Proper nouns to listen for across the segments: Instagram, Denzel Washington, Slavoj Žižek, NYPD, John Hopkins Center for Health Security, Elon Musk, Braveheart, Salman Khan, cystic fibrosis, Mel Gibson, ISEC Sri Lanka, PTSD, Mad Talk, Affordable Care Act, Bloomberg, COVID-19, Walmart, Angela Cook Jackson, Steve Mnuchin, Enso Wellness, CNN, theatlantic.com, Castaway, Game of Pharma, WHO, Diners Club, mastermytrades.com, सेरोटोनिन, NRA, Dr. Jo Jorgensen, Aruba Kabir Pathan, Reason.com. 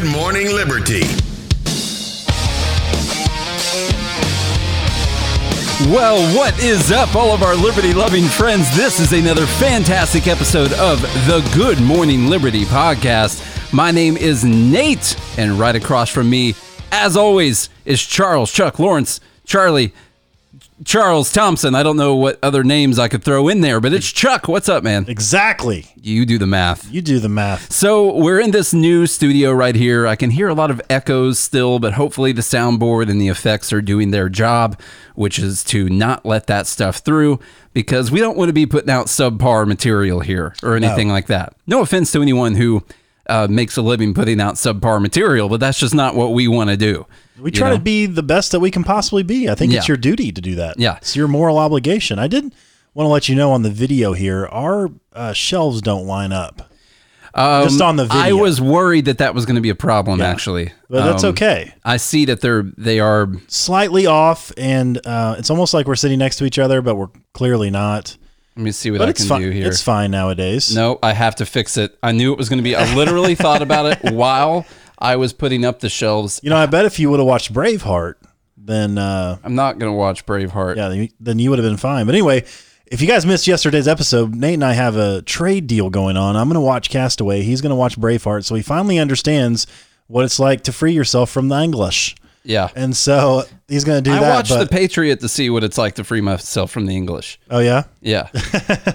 Good Morning Liberty. Well, what is up, all of our liberty-loving friends? This is another fantastic episode of the Good Morning Liberty podcast. My name is Nate, and right across from me, as always, is Charles, Chuck, Lawrence, Charlie, Charles Thompson. I don't know what other names I could throw in there, but it's Chuck. What's up, man? Exactly. You do the math. You do the math. So we're in this new studio right here. I can hear a lot of echoes still, but hopefully the soundboard and the effects are doing their job, which is to not let that stuff through, because we don't want to be putting out subpar material here or anything like that. No offense to anyone who makes a living putting out subpar material, but that's just not what we want to do. We try to be the best that we can possibly be. I think it's your duty to do that. Yeah. It's your moral obligation. I did want to let you know on the video here, our shelves don't line up. Just on the video. I was worried that that was going to be a problem, actually. But that's okay. I see that they are slightly off, and it's almost like we're sitting next to each other, but we're clearly not. Let me see what I can do here. It's fine nowadays. No, I have to fix it. I knew it was going to be. I literally thought about it while I was putting up the shelves. You know, I bet if you would have watched Braveheart, then... I'm not going to watch Braveheart. Yeah, then you would have been fine. But anyway, if you guys missed yesterday's episode, Nate and I have a trade deal going on. I'm going to watch Castaway. He's going to watch Braveheart. So he finally understands what it's like to free yourself from the English. Yeah. And so he's going to do that. I watched The Patriot to see what it's like to free myself from the English. Oh, yeah? Yeah.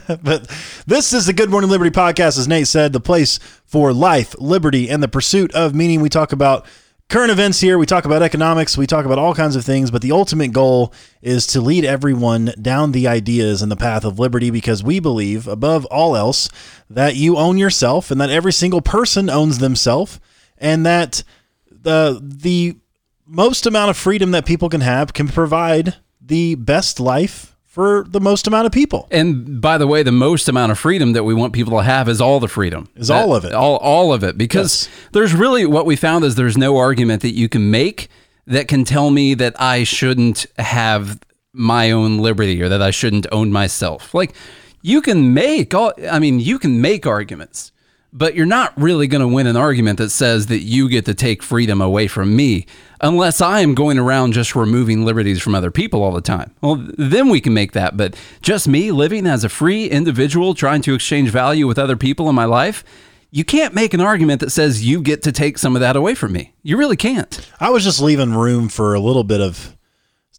But this is the Good Morning Liberty podcast, as Nate said, the place for life, liberty, and the pursuit of meaning. We talk about current events here. We talk about economics. We talk about all kinds of things. But the ultimate goal is to lead everyone down the ideas and the path of liberty, because we believe, above all else, that you own yourself and that every single person owns themselves, and that the most amount of freedom that people can have can provide the best life for the most amount of people. And by the way, the most amount of freedom that we want people to have is all the freedom. All of it. All of it. Because there's really, what we found is there's no argument that you can make that can tell me that I shouldn't have my own liberty or that I shouldn't own myself. Like, you can make arguments, but you're not really going to win an argument that says that you get to take freedom away from me, unless I am going around just removing liberties from other people all the time. Well, then we can make that. But just me living as a free individual trying to exchange value with other people in my life, you can't make an argument that says you get to take some of that away from me. You really can't. I was just leaving room for a little bit of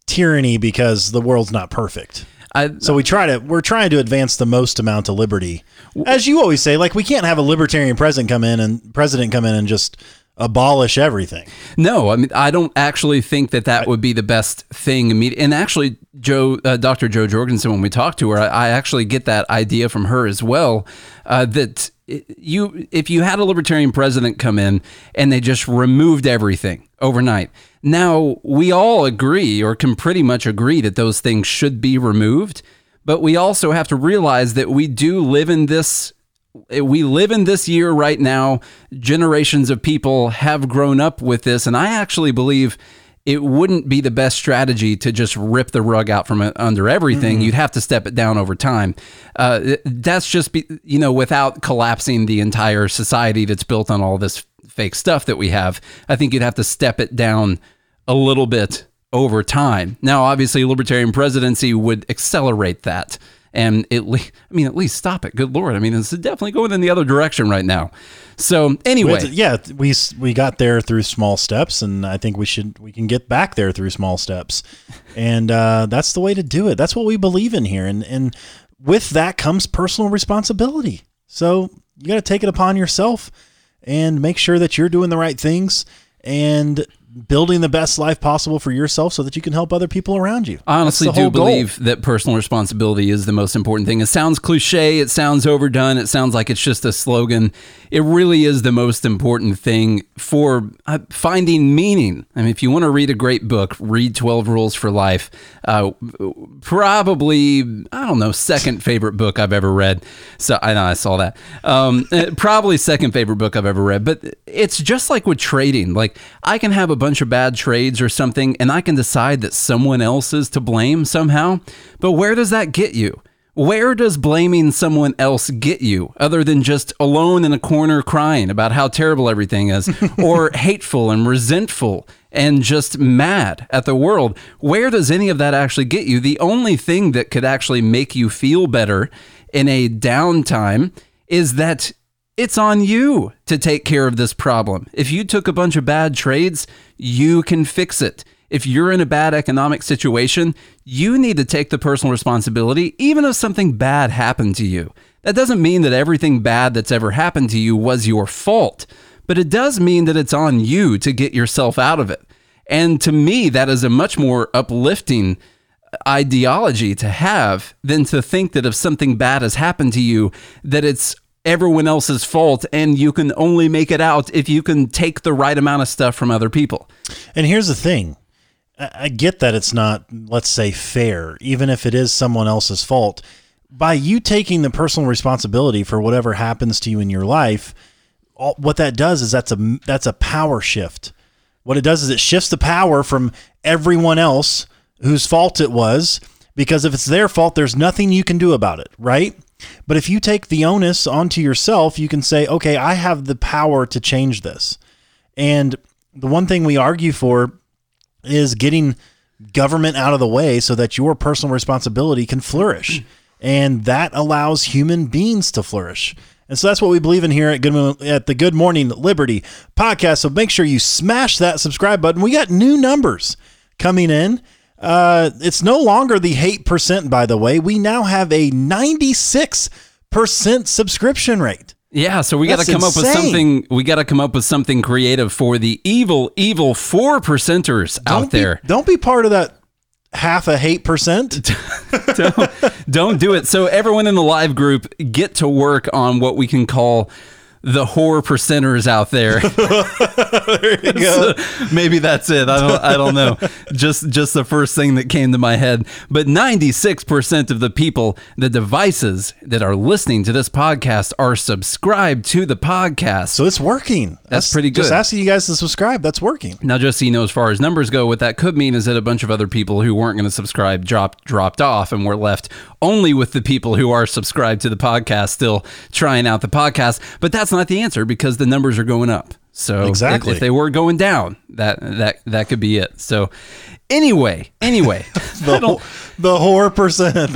tyranny, because the world's not perfect. So we're trying to advance the most amount of liberty. As you always say, like, we can't have a libertarian president come in and just abolish everything. No, I mean, I don't actually think that would be the best thing. And actually, Dr. Jo Jorgensen, when we talked to her, I actually get that idea from her as well, that if you had a libertarian president come in and they just removed everything overnight. Now, we all agree, or can pretty much agree, that those things should be removed, but we also have to realize that we live in this year right now. Generations of people have grown up with this, and I actually believe it wouldn't be the best strategy to just rip the rug out from under everything. Mm-hmm. You'd have to step it down over time. That's just, without collapsing the entire society that's built on all this fake stuff that we have. I think you'd have to step it down a little bit over time. Now, obviously, libertarian presidency would accelerate that. And at least stop it. Good Lord. I mean, it's definitely going in the other direction right now. So anyway, we got there through small steps, and I think we can get back there through small steps. And that's the way to do it. That's what we believe in here. And with that comes personal responsibility. So you got to take it upon yourself and make sure that you're doing the right things and building the best life possible for yourself so that you can help other people around you. I honestly do believe that personal responsibility is the most important thing. It sounds cliche. It sounds overdone. It sounds like it's just a slogan. It really is the most important thing for finding meaning. I mean, if you want to read a great book, read 12 Rules for Life. Probably, I don't know, second favorite book I've ever read. So I know I saw that. Probably second favorite book I've ever read. But it's just like with trading. Like, I can have a bunch of bad trades or something, and I can decide that someone else is to blame somehow. But where does that get you? Where does blaming someone else get you other than just alone in a corner crying about how terrible everything is, or hateful and resentful and just mad at the world? Where does any of that actually get you? The only thing that could actually make you feel better in a downtime is that it's on you to take care of this problem. If you took a bunch of bad trades, you can fix it. If you're in a bad economic situation, you need to take the personal responsibility, even if something bad happened to you. That doesn't mean that everything bad that's ever happened to you was your fault, but it does mean that it's on you to get yourself out of it. And to me, that is a much more uplifting ideology to have than to think that if something bad has happened to you, that it's everyone else's fault and you can only make it out if you can take the right amount of stuff from other people. And here's the thing. I get that it's not, let's say, fair, even if it is someone else's fault. By you taking the personal responsibility for whatever happens to you in your life, what that does is that's a power shift. What it does is it shifts the power from everyone else whose fault it was, because if it's their fault, there's nothing you can do about it, right? But if you take the onus onto yourself, you can say, okay, I have the power to change this. And the one thing we argue for is getting government out of the way so that your personal responsibility can flourish. And that allows human beings to flourish. And so that's what we believe in here at the Good Morning Liberty podcast. So make sure you smash that subscribe button. We got new numbers coming in. It's no longer the 8%, by the way. We now have a 96% subscription rate. Yeah, so we got to come up with something. We got to come up with something creative for the evil 4%ers out there. Don't be part of that half a hate percent. Don't do it. So everyone in the live group, get to work on what we can call the whore percenters out there. There you go. So maybe that's it. I don't know. Just the first thing that came to my head. But 96% of the people, the devices that are listening to this podcast, are subscribed to the podcast. So it's working. That's pretty good. Just asking you guys to subscribe. That's working. Now, just so you know, as far as numbers go, what that could mean is that a bunch of other people who weren't going to subscribe dropped off, and we're left only with the people who are subscribed to the podcast still trying out the podcast. But that's not the answer, because the numbers are going up. So exactly. If they were going down, that could be it. So anyway, the whore percent.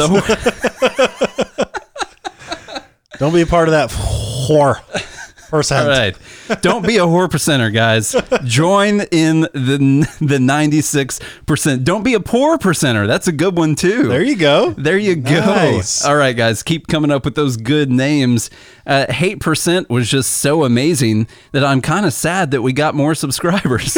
Don't be a part of that whore percent. All right, don't be a whore percenter, guys. Join in the 96%. Don't be a poor percenter. That's a good one too. There you go. Nice. All right, guys, keep coming up with those good names. Hate percent was just so amazing that I'm kind of sad that we got more subscribers.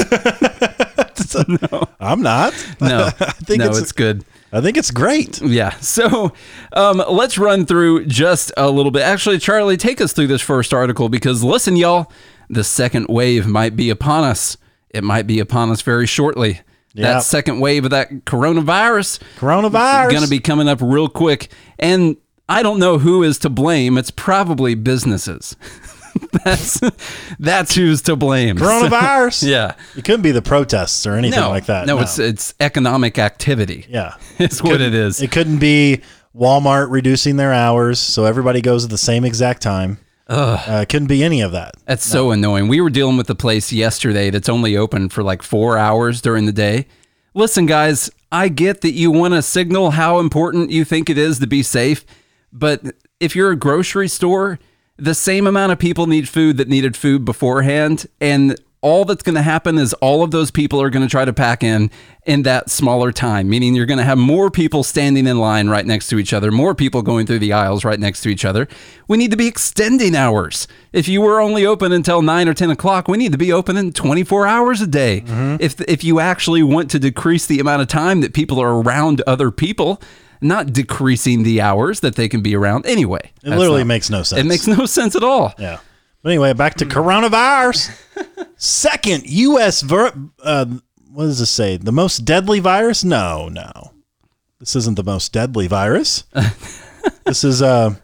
No. I'm not. No, I think it's good. I think it's great. Yeah. So let's run through just a little bit. Actually, Charlie, take us through this first article, because listen, y'all, the second wave might be upon us. It might be upon us very shortly. Yep. That second wave of that coronavirus is going to be coming up real quick. And I don't know who is to blame. It's probably businesses. That's who's to blame. Coronavirus. So, yeah, it couldn't be the protests or anything like that. No, it's economic activity. Yeah, it's what it is. It couldn't be Walmart reducing their hours so everybody goes at the same exact time. It couldn't be any of that. That's so annoying. We were dealing with a place yesterday that's only open for like 4 hours during the day. Listen, guys, I get that you want to signal how important you think it is to be safe, but if you're a grocery store, the same amount of people need food that needed food beforehand. And all that's going to happen is all of those people are going to try to pack in that smaller time, meaning you're going to have more people standing in line right next to each other, more people going through the aisles right next to each other. We need to be extending hours. If you were only open until 9 or 10 o'clock, we need to be open in 24 hours a day. Mm-hmm. If you actually want to decrease the amount of time that people are around other people, not decreasing the hours that they can be around anyway. It literally makes no sense. It makes no sense at all. Yeah. But anyway, back to coronavirus. Second U.S. What does this say? The most deadly virus? No. This isn't the most deadly virus. This is the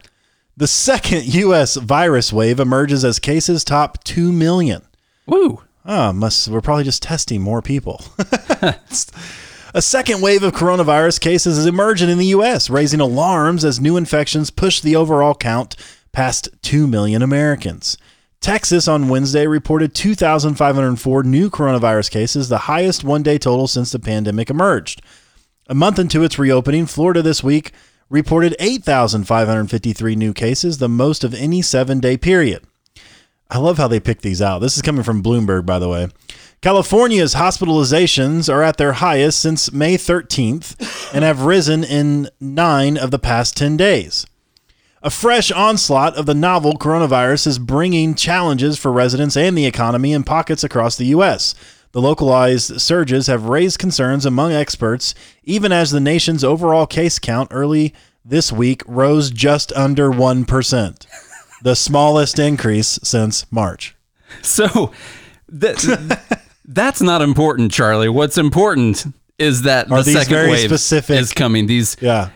second U.S. virus wave emerges as cases top 2 million. Woo. We're probably just testing more people. A second wave of coronavirus cases is emerging in the U.S., raising alarms as new infections push the overall count past 2 million Americans. Texas on Wednesday reported 2,504 new coronavirus cases, the highest one-day total since the pandemic emerged. A month into its reopening, Florida this week reported 8,553 new cases, the most of any seven-day period. I love how they pick these out. This is coming from Bloomberg, by the way. California's hospitalizations are at their highest since May 13th and have risen in 9 of the past 10 days. A fresh onslaught of the novel coronavirus is bringing challenges for residents and the economy in pockets across the U.S. The localized surges have raised concerns among experts, even as the nation's overall case count early this week rose just under 1%. The smallest increase since March. So that's not important, Charlie. What's important is that the second wave is coming.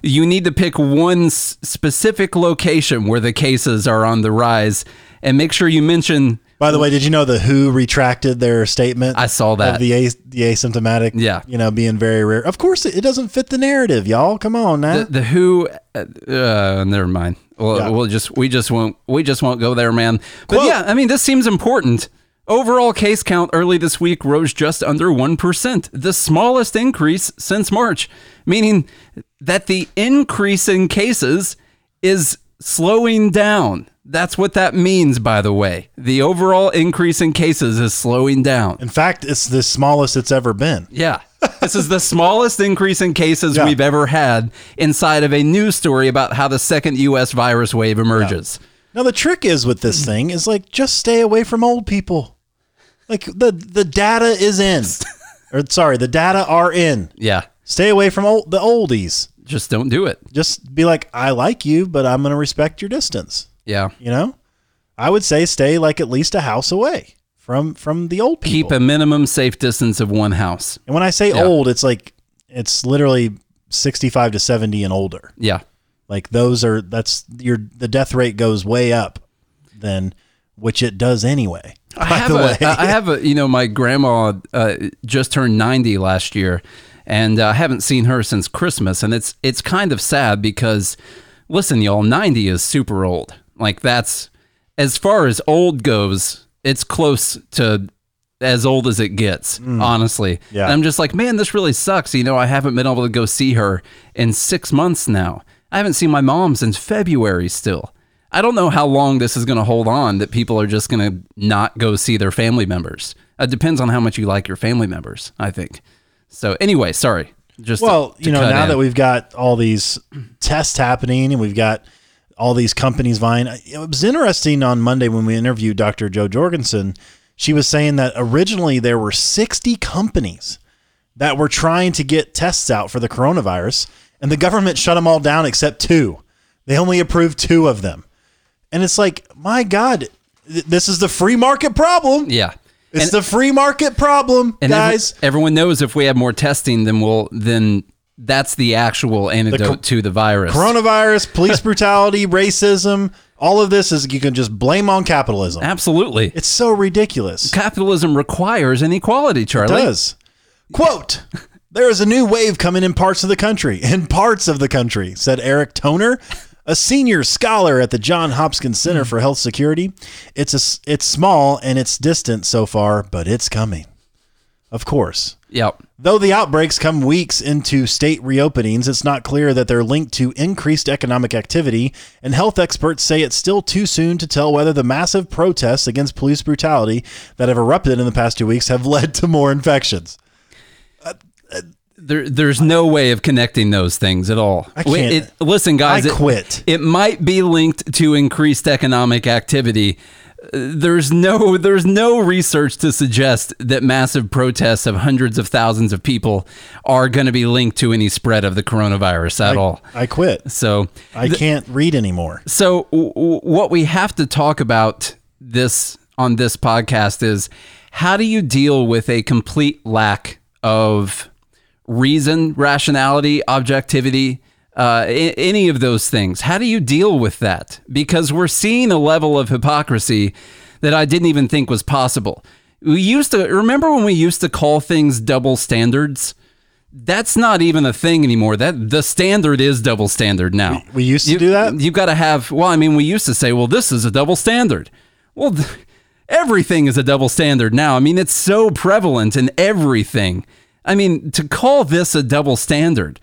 You need to pick one specific location where the cases are on the rise and make sure you mention. By the way, did you know the WHO retracted their statement? I saw that. Of the asymptomatic, being very rare. Of course, it doesn't fit the narrative, y'all. Come on now. The WHO, never mind. We just won't go there, man. But quote, this seems important. Overall case count early this week rose just under 1%, the smallest increase since March, meaning that the increase in cases is slowing down. That's what that means, by the way. The overall increase in cases is slowing down. In fact, it's the smallest it's ever been. Yeah. This is the smallest increase in cases we've ever had inside of a news story about how the second U.S. virus wave emerges. Yeah. Now, the trick is with this thing is like, just stay away from old people. Like the data is in. The data are in. Yeah. Stay away from the oldies. Just don't do it. Just be like, I like you, but I'm going to respect your distance. Yeah. I would say stay like at least a house away from the old people. Keep a minimum safe distance of one house. And when I say old, it's like, it's literally 65 to 70 and older. Yeah. Like the death rate goes way up then, which it does anyway. My grandma just turned 90 last year, and I haven't seen her since Christmas. And it's kind of sad because, listen, y'all, 90 is super old. Like that's, as far as old goes, it's close to as old as it gets, honestly. Yeah. And I'm just like, man, this really sucks. I haven't been able to go see her in 6 months now. I haven't seen my mom since February still. I don't know how long this is going to hold on, that people are just going to not go see their family members. It depends on how much you like your family members, I think. So anyway, sorry. That we've got all these tests happening and we've got all these companies vying. It was interesting on Monday when we interviewed Dr. Jo Jorgensen, she was saying that originally there were 60 companies that were trying to get tests out for the coronavirus. And the government shut them all down except 2. They only approved 2 of them. And it's like, my God, this is the free market problem. Yeah. It's the free market problem, and guys. Everyone knows if we have more testing, then that's the actual antidote to the virus. Coronavirus, police brutality, racism, all of this is, you can just blame on capitalism. Absolutely. It's so ridiculous. Capitalism requires inequality, Charlie. It does. Quote... There is a new wave coming in parts of the country, said Eric Toner, a senior scholar at the John Hopkins Center for Health Security. It's small and it's distant so far, but it's coming. Of course. Yep. Though the outbreaks come weeks into state reopenings, it's not clear that they're linked to increased economic activity, and health experts say it's still too soon to tell whether the massive protests against police brutality that have erupted in the past 2 weeks have led to more infections. There's no way of connecting those things at all. I can't. Listen, guys, I quit. It might be linked to increased economic activity. There's no research to suggest that massive protests of hundreds of thousands of people are going to be linked to any spread of the coronavirus at all. I quit. So I can't read anymore. So what we have to talk about this on this podcast is, how do you deal with a complete lack of reason, rationality, objectivity, any of those things? How do you deal with that? Because we're seeing a level of hypocrisy that I didn't even think was possible. Remember when we used to call things double standards? That's not even a thing anymore. That the standard is double standard now. We used to do that? You've got to have, well, I mean, we used to say, well, this is a double standard. Well, everything is a double standard now. I mean, it's so prevalent in everything. I mean, to call this a double standard,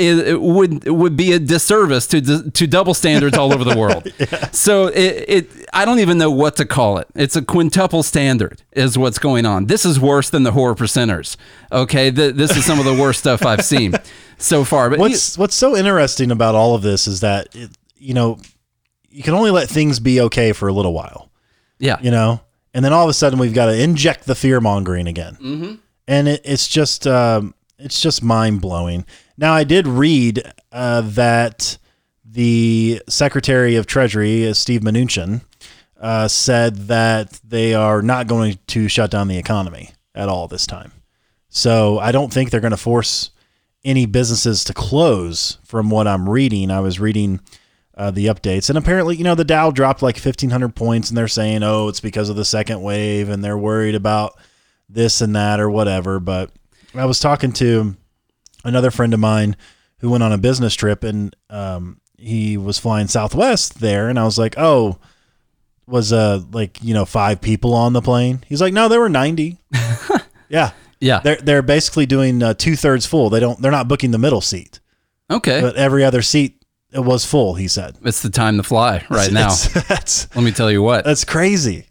it would be a disservice to double standards all over the world. Yeah. So I don't even know what to call it. It's a quintuple standard is what's going on. This is worse than the horror percenters. Okay, this is some of the worst stuff I've seen so far. But what's so interesting about all of this is that you can only let things be okay for a little while. Yeah, and then all of a sudden we've got to inject the fear mongering again, mm-hmm. and it's just mind blowing. Now, I did read that the Secretary of Treasury, Steve Mnuchin, said that they are not going to shut down the economy at all this time. So I don't think they're going to force any businesses to close from what I'm reading. I was reading the updates, and apparently, the Dow dropped like 1,500 points, and they're saying, oh, it's because of the second wave, and they're worried about this and that or whatever. But I was talking to another friend of mine who went on a business trip, and he was flying Southwest there. And I was like, oh, was 5 people on the plane? He's like, no, there were 90. Yeah. Yeah. They're basically doing 2/3 full. They're not booking the middle seat. Okay. But every other seat, it was full. He said, it's the time to fly right now. Let me tell you what, that's crazy.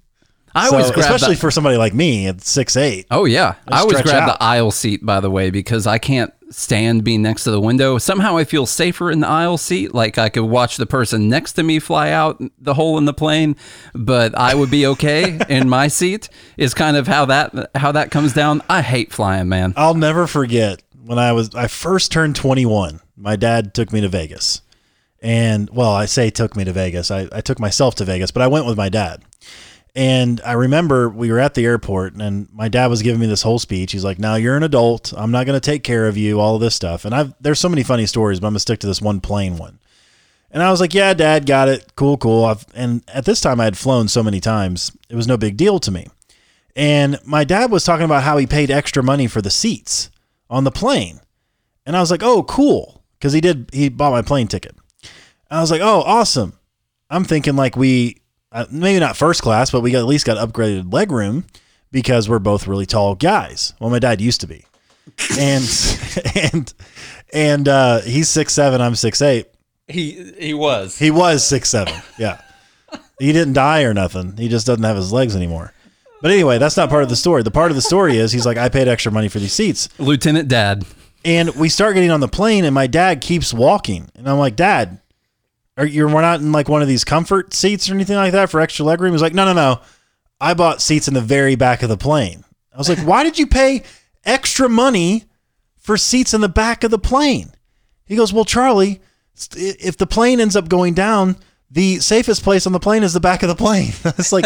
I always grab, especially for somebody like me at 6'8". Oh yeah. I always grab the aisle seat, by the way, because I can't stand being next to the window. Somehow I feel safer in the aisle seat. Like I could watch the person next to me fly out the hole in the plane, but I would be okay in my seat is kind of how that comes down. I hate flying, man. I'll never forget when I first turned 21, my dad took me to Vegas. And well, I say took me to Vegas. I took myself to Vegas, but I went with my dad. And I remember we were at the airport and my dad was giving me this whole speech. He's like, now you're an adult. I'm not going to take care of you, all of this stuff. And there's so many funny stories, but I'm going to stick to this one plain one. And I was like, yeah, Dad, got it. Cool. And at this time I had flown so many times, it was no big deal to me. And my dad was talking about how he paid extra money for the seats on the plane. And I was like, oh, cool. Cause he bought my plane ticket. I was like, oh, awesome. I'm thinking like maybe not first class, but we at least got upgraded leg room because we're both really tall guys. Well, my dad used to be, and he's 6'7", I'm 6'8". He was 6'7". Yeah, he didn't die or nothing. He just doesn't have his legs anymore. But anyway, that's not part of the story. The part of the story is he's like, I paid extra money for these seats, Lieutenant Dad. And we start getting on the plane, and my dad keeps walking, and I'm like, Dad, we're not in like one of these comfort seats or anything like that for extra legroom. He's like, no. I bought seats in the very back of the plane. I was like, why did you pay extra money for seats in the back of the plane? He goes, well, Charlie, if the plane ends up going down, the safest place on the plane is the back of the plane. It's like,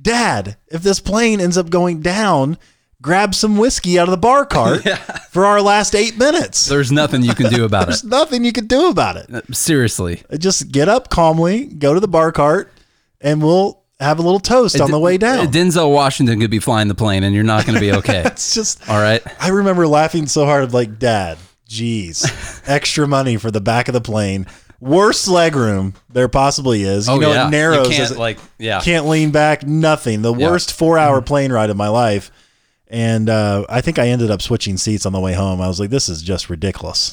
Dad, if this plane ends up going down, grab some whiskey out of the bar cart for our last 8 minutes. There's nothing you can do about it. There's nothing you can do about it. Seriously. Just get up calmly, go to the bar cart, and we'll have a little toast on the way down. Denzel Washington could be flying the plane, and you're not going to be okay. It's just... All right? I remember laughing so hard, like, Dad, geez, extra money for the back of the plane. Worst legroom there possibly is. It narrows. You can't, can't lean back, nothing. The worst 4-hour plane ride of my life. And I think I ended up switching seats on the way home. I was like, this is just ridiculous.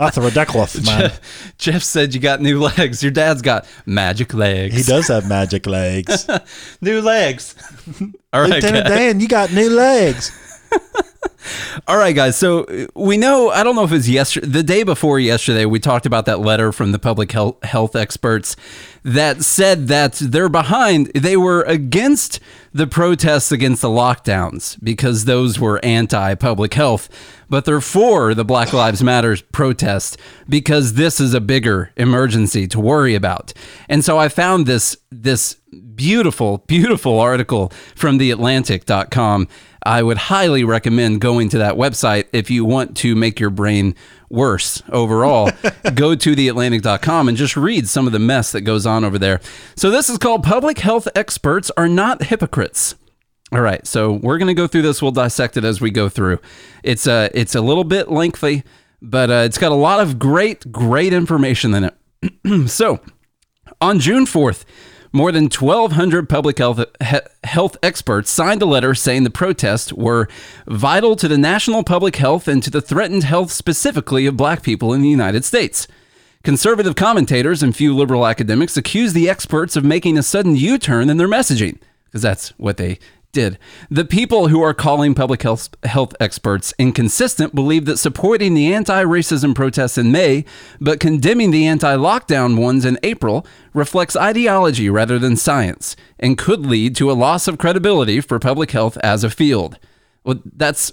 That's ridiculous, man. Jeff said you got new legs. Your dad's got magic legs. He does have magic legs. New legs. All right, Lieutenant Dan, you got new legs. All right, guys. So we know, I don't know if it's yesterday, the day before yesterday, we talked about that letter from the public health experts that said that they're behind. They were against the protests against the lockdowns because those were anti-public health, but they're for the Black Lives Matter protest because this is a bigger emergency to worry about. And so I found this beautiful, beautiful article from theatlantic.com. I would highly recommend going to that website if you want to make your brain worse overall. Go to theatlantic.com and just read some of the mess that goes on over there. So this is called Public Health Experts Are Not Hypocrites. All right, so we're going to go through this. We'll dissect it as we go through. It's a little bit lengthy, but it's got a lot of great information in it. So, on June 4th, more than 1,200 public health experts signed a letter saying the protests were vital to the national public health and to the threatened health specifically of black people in the United States. Conservative commentators and few liberal academics accused the experts of making a sudden U-turn in their messaging, because that's what they did. The people who are calling public health experts inconsistent believe that supporting the anti-racism protests in May, but condemning the anti-lockdown ones in April, reflects ideology rather than science and could lead to a loss of credibility for public health as a field. Well, that's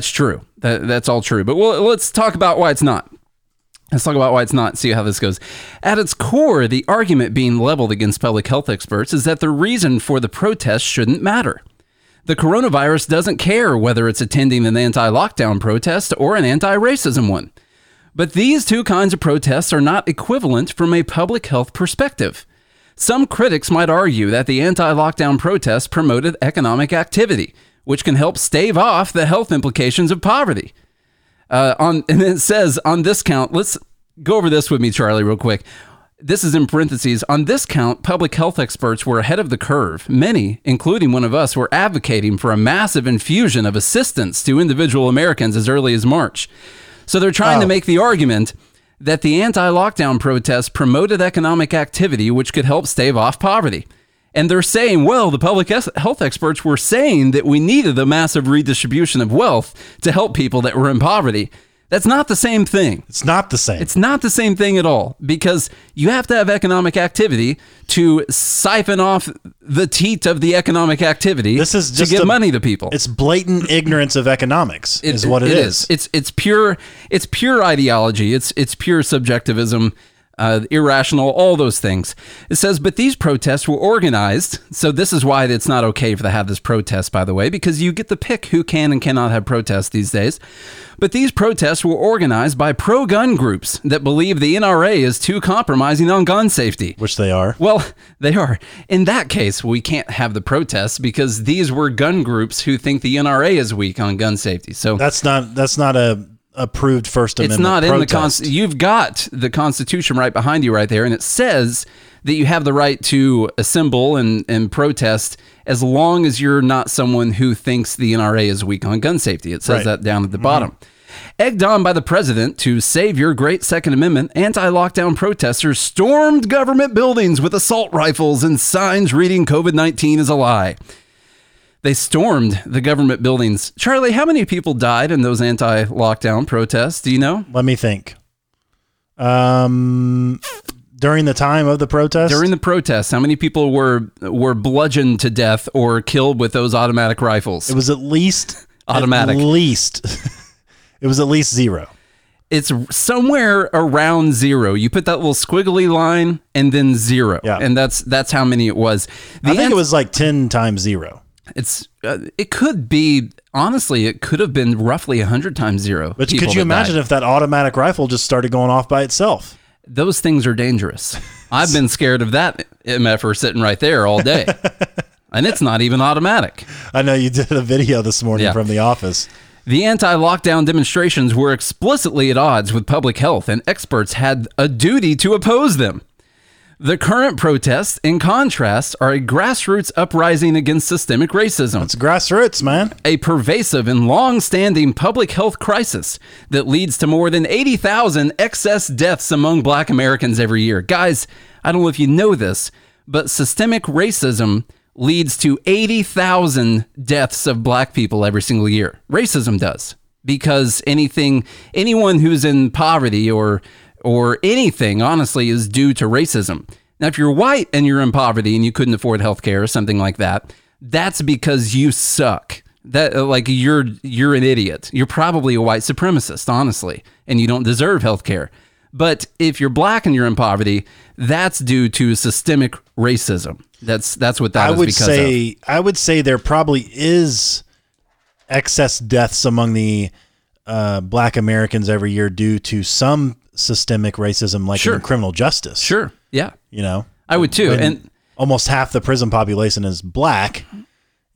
true. That's all true. But let's talk about why it's not. Let's talk about why it's not, see how this goes. At its core, the argument being leveled against public health experts is that the reason for the protest shouldn't matter. The coronavirus doesn't care whether it's attending an anti-lockdown protest or an anti-racism one. But these two kinds of protests are not equivalent from a public health perspective. Some critics might argue that the anti-lockdown protests promoted economic activity, which can help stave off the health implications of poverty. And it says on this count, let's go over this with me, Charlie, real quick. This is in parentheses. On this count, public health experts were ahead of the curve. Many, including one of us, were advocating for a massive infusion of assistance to individual Americans as early as March. So they're trying to make the argument that the anti-lockdown protests promoted economic activity, which could help stave off poverty. And they're saying, well, the public health experts were saying that we needed a massive redistribution of wealth to help people that were in poverty. That's not the same thing. It's not the same. It's not the same thing at all, because you have to have economic activity to siphon off the teat of the economic activity to give money to people. It's blatant ignorance of economics is what it is. It's pure ideology. It's pure subjectivism. Irrational, all those things. It says, but these protests were organized. So this is why it's not okay to have this protest, by the way, because you get to pick who can and cannot have protests these days. But these protests were organized by pro-gun groups that believe the NRA is too compromising on gun safety. Which they are. Well, they are. In that case, we can't have the protests because these were gun groups who think the NRA is weak on gun safety. So that's not a approved First Amendment. It's not in protest. You've got the Constitution right behind you right there, and it says that you have the right to assemble and protest as long as you're not someone who thinks the NRA is weak on gun safety. It says that down at the bottom. Egged on by the president to save your great Second Amendment, anti-lockdown protesters stormed government buildings with assault rifles and signs reading COVID-19 is a lie. They stormed the government buildings. Charlie, how many people died in those anti-lockdown protests? Do you know? Let me think. During the time of the protests? During the protests, how many people were bludgeoned to death or killed with those automatic rifles? It was at least... automatic. At least. It was at least zero. It's somewhere around zero. You put that little squiggly line and then zero. Yeah. And that's how many it was. I think it was like 10 times zero. It could be, honestly, it could have been roughly 100 times zero. But could you imagine if that automatic rifle just started going off by itself? Those things are dangerous. I've been scared of that MFR sitting right there all day. And it's not even automatic. I know you did a video this morning from the office. The anti-lockdown demonstrations were explicitly at odds with public health, and experts had a duty to oppose them. The current protests, in contrast, are a grassroots uprising against systemic racism. It's grassroots, man. A pervasive and long-standing public health crisis that leads to more than 80,000 excess deaths among black Americans every year. Guys, I don't know if you know this, but systemic racism leads to 80,000 deaths of black people every single year. Racism does. Because anyone who's in poverty or anything, honestly, is due to racism. Now, if you're white and you're in poverty and you couldn't afford healthcare or something like that, that's because you suck. That you're an idiot. You're probably a white supremacist, honestly, and you don't deserve healthcare. But if you're black and you're in poverty, that's due to systemic racism. That's what that is because of. I would say there probably is excess deaths among the black Americans every year due to some systemic racism, like in criminal justice. Sure. Yeah. I would too. And almost half the prison population is black.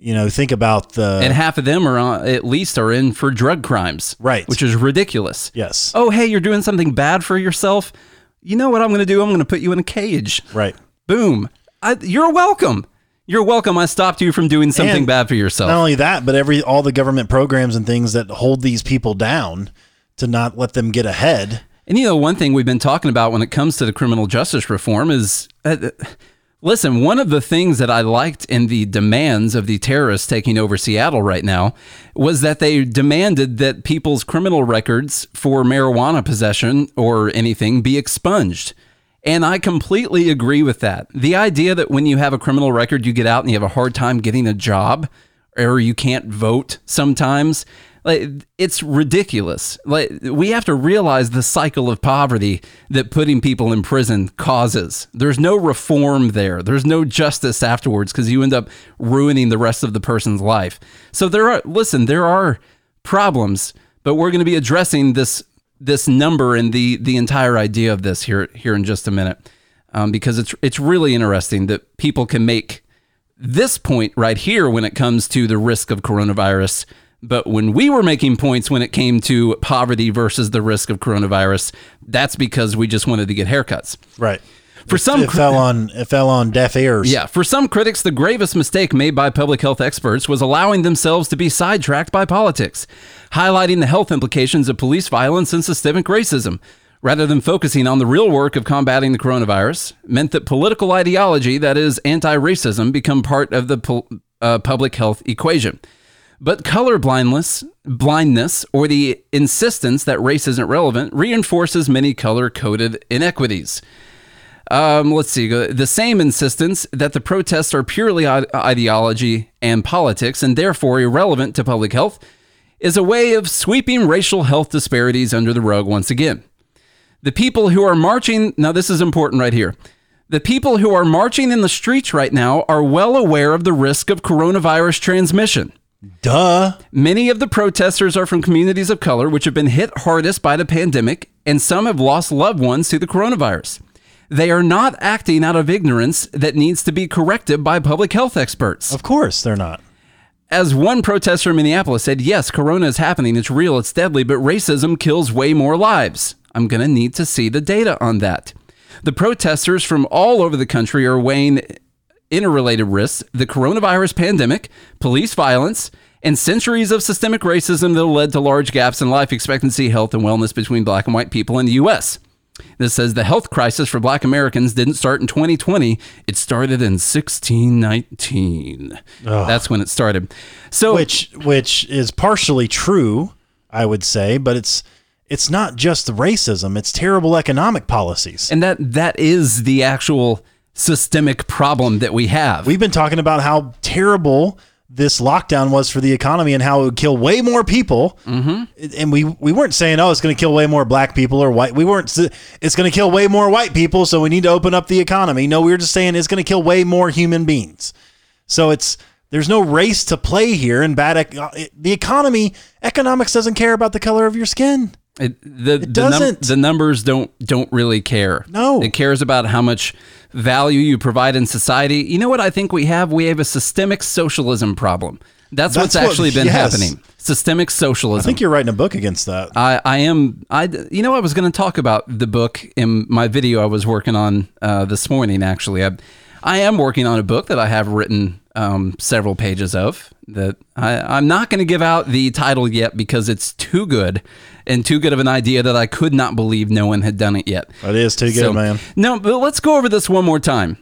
You know, think about the... And half of them are in for drug crimes. Right. Which is ridiculous. Yes. Oh, hey, you're doing something bad for yourself. You know what I'm going to do? I'm going to put you in a cage. Right. Boom. You're welcome. You're welcome. I stopped you from doing something bad for yourself. Not only that, but all the government programs and things that hold these people down to not let them get ahead. And, you know, one thing we've been talking about when it comes to the criminal justice reform is... Listen, one of the things that I liked in the demands of the terrorists taking over Seattle right now was that they demanded that people's criminal records for marijuana possession or anything be expunged. And I completely agree with that. The idea that when you have a criminal record, you get out and you have a hard time getting a job or you can't vote sometimes, it's ridiculous. We have to realize the cycle of poverty that putting people in prison causes. There's no reform there. There's no justice afterwards because you end up ruining the rest of the person's life. So there are problems, but we're going to be addressing this number and the entire idea of this here in just a minute, because it's really interesting that people can make this point right here when it comes to the risk of coronavirus. But when we were making points when it came to poverty versus the risk of coronavirus, that's because we just wanted to get haircuts. Right. It fell on deaf ears. Yeah. For some critics, the gravest mistake made by public health experts was allowing themselves to be sidetracked by politics, highlighting the health implications of police violence and systemic racism, rather than focusing on the real work of combating the coronavirus, meant that political ideology, that is anti-racism, become part of the public health equation. But color blindness, or the insistence that race isn't relevant, reinforces many color-coded inequities. Let's see. The same insistence that the protests are purely ideology and politics, and therefore irrelevant to public health, is a way of sweeping racial health disparities under the rug once again. The people who are marching... Now, this is important right here. The people who are marching in the streets right now are well aware of the risk of coronavirus transmission. Duh. Many of the protesters are from communities of color, which have been hit hardest by the pandemic, and some have lost loved ones to the coronavirus. They are not acting out of ignorance that needs to be corrected by public health experts. Of course they're not. As one protester in Minneapolis said, yes, corona is happening. It's real. It's deadly. But racism kills way more lives. I'm going to need to see the data on that. The protesters from all over the country are weighing interrelated risks, the coronavirus pandemic, police violence, and centuries of systemic racism that led to large gaps in life expectancy, health, and wellness between black and white people in the U.S. This says the health crisis for black Americans didn't start in 2020. It started in 1619. Oh. That's when it started. So, which is partially true, I would say, but it's not just the racism. It's terrible economic policies. And that is the actual systemic problem that we have. We've been talking about how terrible this lockdown was for the economy and how it would kill way more people. Mm-hmm. And we weren't saying, oh, it's going to kill way more black people or white. We weren't. It's going to kill way more white people, so we need to open up the economy. No, we were just saying it's going to kill way more human beings. So there's no race to play here. And the economy, economics doesn't care about the color of your skin. It doesn't. The numbers don't really care. No. It cares about how much value you provide in society. You know what I think we have? We have a systemic socialism problem. That's what's actually been happening. Systemic socialism. I think you're writing a book against that. I am. You know, I was going to talk about the book in my video I was working on this morning, actually. I am working on a book that I have written several pages of that I'm not going to give out the title yet because it's too good and too good of an idea that I could not believe no one had done it yet. It is too good, man. No, but let's go over this one more time.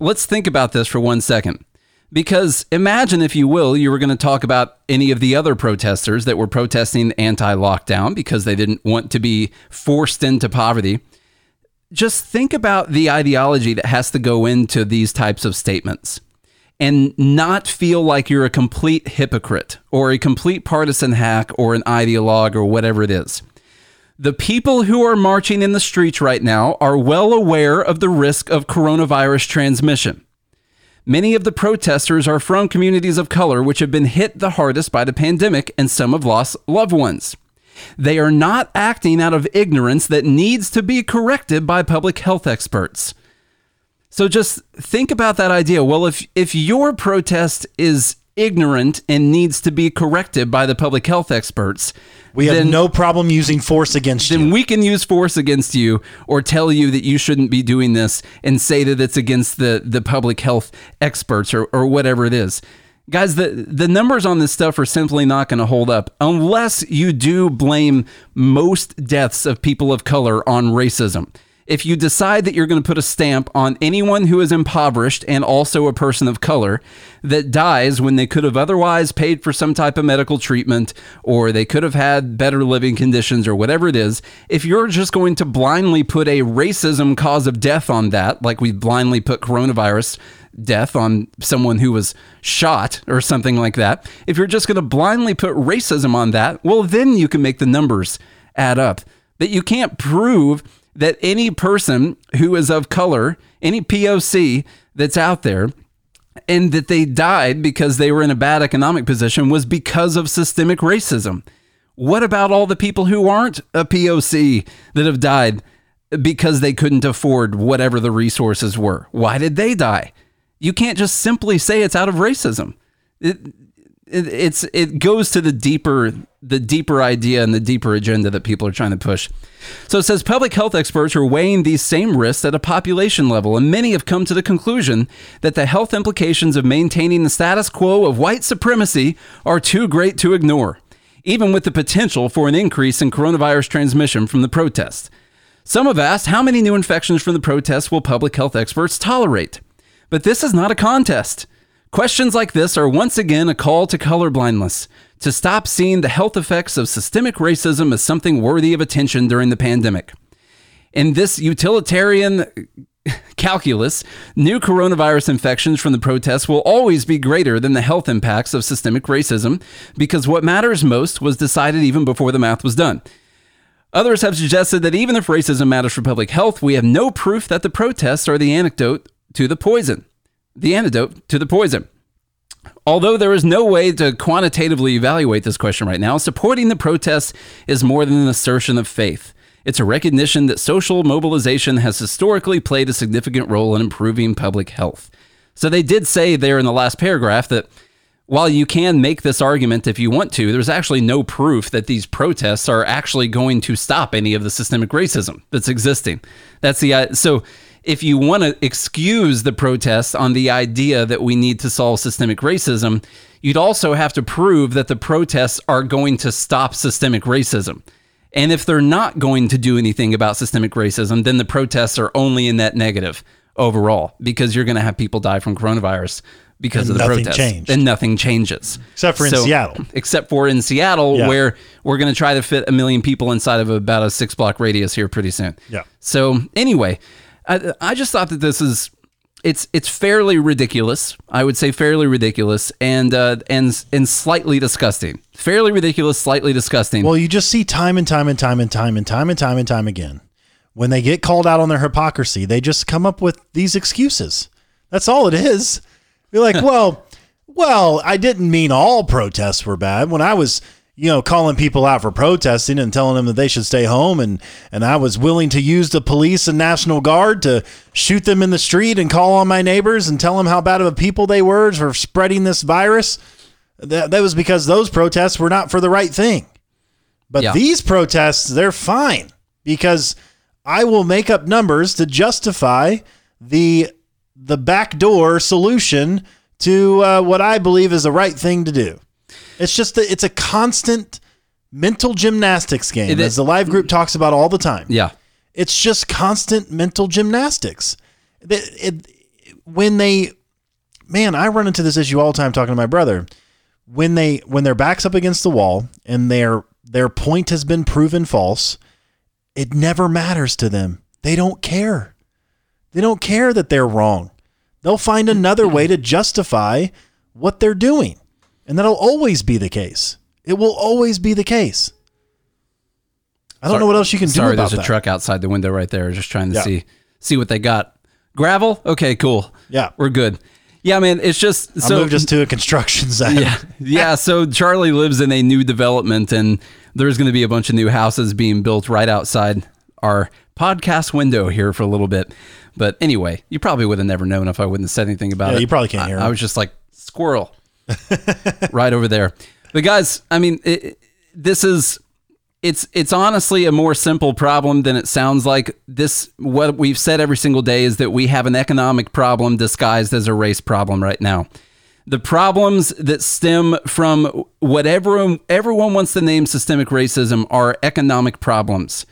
Let's think about this for 1 second, because imagine, if you will, you were going to talk about any of the other protesters that were protesting anti-lockdown because they didn't want to be forced into poverty. Just think about the ideology that has to go into these types of statements and not feel like you're a complete hypocrite or a complete partisan hack or an ideologue or whatever it is. The people who are marching in the streets right now are well aware of the risk of coronavirus transmission. Many of the protesters are from communities of color, which have been hit the hardest by the pandemic, and some have lost loved ones. They are not acting out of ignorance that needs to be corrected by public health experts. So just think about that idea. Well, if your protest is ignorant and needs to be corrected by the public health experts, we have no problem using force against you. Then we can use force against you or tell you that you shouldn't be doing this and say that it's against the public health experts or whatever it is. Guys, the numbers on this stuff are simply not going to hold up unless you do blame most deaths of people of color on racism. If you decide that you're going to put a stamp on anyone who is impoverished and also a person of color that dies when they could have otherwise paid for some type of medical treatment or they could have had better living conditions or whatever it is, if you're just going to blindly put a racism cause of death on that, like we blindly put coronavirus death on someone who was shot or something like that, if you're just going to blindly put racism on that, well, then you can make the numbers add up. That you can't prove that any person who is of color, any POC that's out there, and that they died because they were in a bad economic position was because of systemic racism. What about all the people who aren't a POC that have died because they couldn't afford whatever the resources were? Why did they die? You can't just simply say it's out of racism. It goes to the deeper idea and the deeper agenda that people are trying to push. So it says public health experts are weighing these same risks at a population level, and many have come to the conclusion that the health implications of maintaining the status quo of white supremacy are too great to ignore, even with the potential for an increase in coronavirus transmission from the protests. Some have asked how many new infections from the protests will public health experts tolerate? But this is not a contest. Questions like this are once again a call to colorblindness, to stop seeing the health effects of systemic racism as something worthy of attention during the pandemic. In this utilitarian calculus, new coronavirus infections from the protests will always be greater than the health impacts of systemic racism, because what matters most was decided even before the math was done. Others have suggested that even if racism matters for public health, we have no proof that the protests are the antidote to the poison. Although there is no way to quantitatively evaluate this question right now, supporting the protests is more than an assertion of faith. It's a recognition that social mobilization has historically played a significant role in improving public health. So they did say there in the last paragraph that while you can make this argument if you want to, there's actually no proof that these protests are actually going to stop any of the systemic racism that's existing. That's the so. If you want to excuse the protests on the idea that we need to solve systemic racism, you'd also have to prove that the protests are going to stop systemic racism. And if they're not going to do anything about systemic racism, then the protests are only in that negative overall, because you're going to have people die from coronavirus because of the protests. And nothing changes. Except for in Seattle. Except for in Seattle, yeah, where we're going to try to fit 1 million people inside of about a 6-block radius here pretty soon. Yeah. So anyway, I just thought that this is, it's fairly ridiculous. I would say fairly ridiculous and slightly disgusting. Fairly ridiculous, slightly disgusting. Well, you just see time and time again, when they get called out on their hypocrisy, they just come up with these excuses. That's all it is. You're like, well, I didn't mean all protests were bad. When I was, calling people out for protesting and telling them that they should stay home, and I was willing to use the police and National Guard to shoot them in the street and call on my neighbors and tell them how bad of a people they were for spreading this virus. That was because those protests were not for the right thing. But these protests, they're fine, because I will make up numbers to justify the backdoor solution to what I believe is the right thing to do. It's just that it's a constant mental gymnastics game, as the live group talks about all the time. Yeah. It's just constant mental gymnastics. I run into this issue all the time talking to my brother. When their back's up against the wall and their point has been proven false, it never matters to them. They don't care. They don't care that they're wrong. They'll find another way to justify what they're doing. And that'll always be the case. It will always be the case. I don't know what else you can do about that. Sorry, there's a truck outside the window right there. Just trying to see what they got. Gravel? Okay, cool. Yeah. We're good. Yeah, man, it's just... So, I moved us to a construction site. Yeah, so Charlie lives in a new development, and there's going to be a bunch of new houses being built right outside our podcast window here for a little bit. But anyway, you probably would have never known if I wouldn't have said anything about it. Yeah, you probably can't hear it. I was just like, squirrel. right over there. But guys, I mean, it's honestly a more simple problem than it sounds like. This, what we've said every single day is that we have an economic problem disguised as a race problem right now. The problems that stem from whatever everyone wants to name systemic racism are economic problems.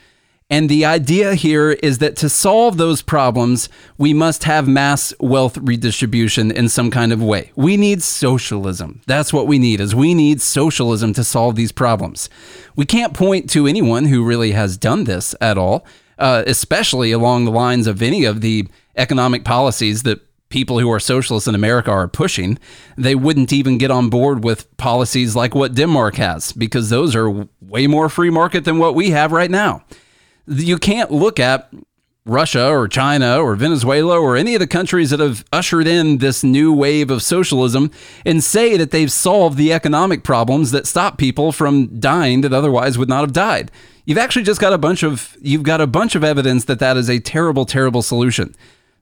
And the idea here is that to solve those problems, we must have mass wealth redistribution in some kind of way. We need socialism. That's what we need, is we need socialism to solve these problems. We can't point to anyone who really has done this at all, especially along the lines of any of the economic policies that people who are socialists in America are pushing. They wouldn't even get on board with policies like what Denmark has, because those are way more free market than what we have right now. You can't look at Russia or China or Venezuela or any of the countries that have ushered in this new wave of socialism and say that they've solved the economic problems that stop people from dying that otherwise would not have died. You've actually just got a bunch of evidence that that is a terrible, terrible solution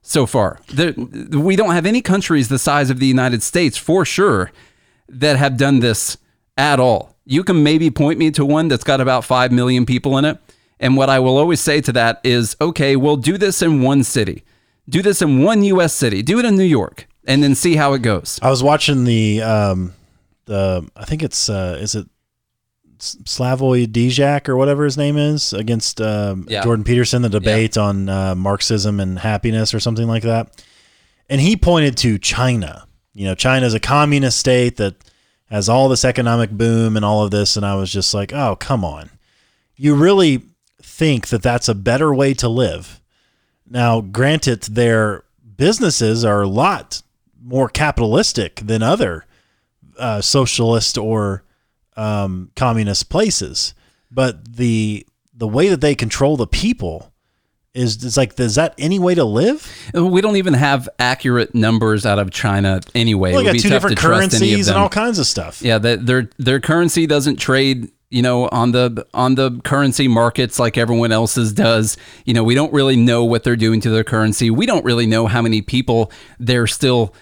so far. We don't have any countries the size of the United States, for sure, that have done this at all. You can maybe point me to one that's got about 5 million people in it. And what I will always say to that is, okay, we'll do this in one city. Do this in one U.S. city. Do it in New York, and then see how it goes. I was watching the I think it's is it Slavoj Žižek or whatever his name is, against Jordan Peterson, the debate on Marxism and happiness or something like that. And he pointed to China. You know, China is a communist state that has all this economic boom and all of this. And I was just like, oh, come on. You really think that that's a better way to live? Now, granted, their businesses are a lot more capitalistic than other socialist or communist places, but the way that they control the people is like, is that any way to live? We don't even have accurate numbers out of China anyway. Well, they got two different currencies and all kinds of stuff. Yeah, their currency doesn't trade, you know, on the currency markets like everyone else's does. You know, we don't really know what they're doing to their currency. We don't really know how many people they're still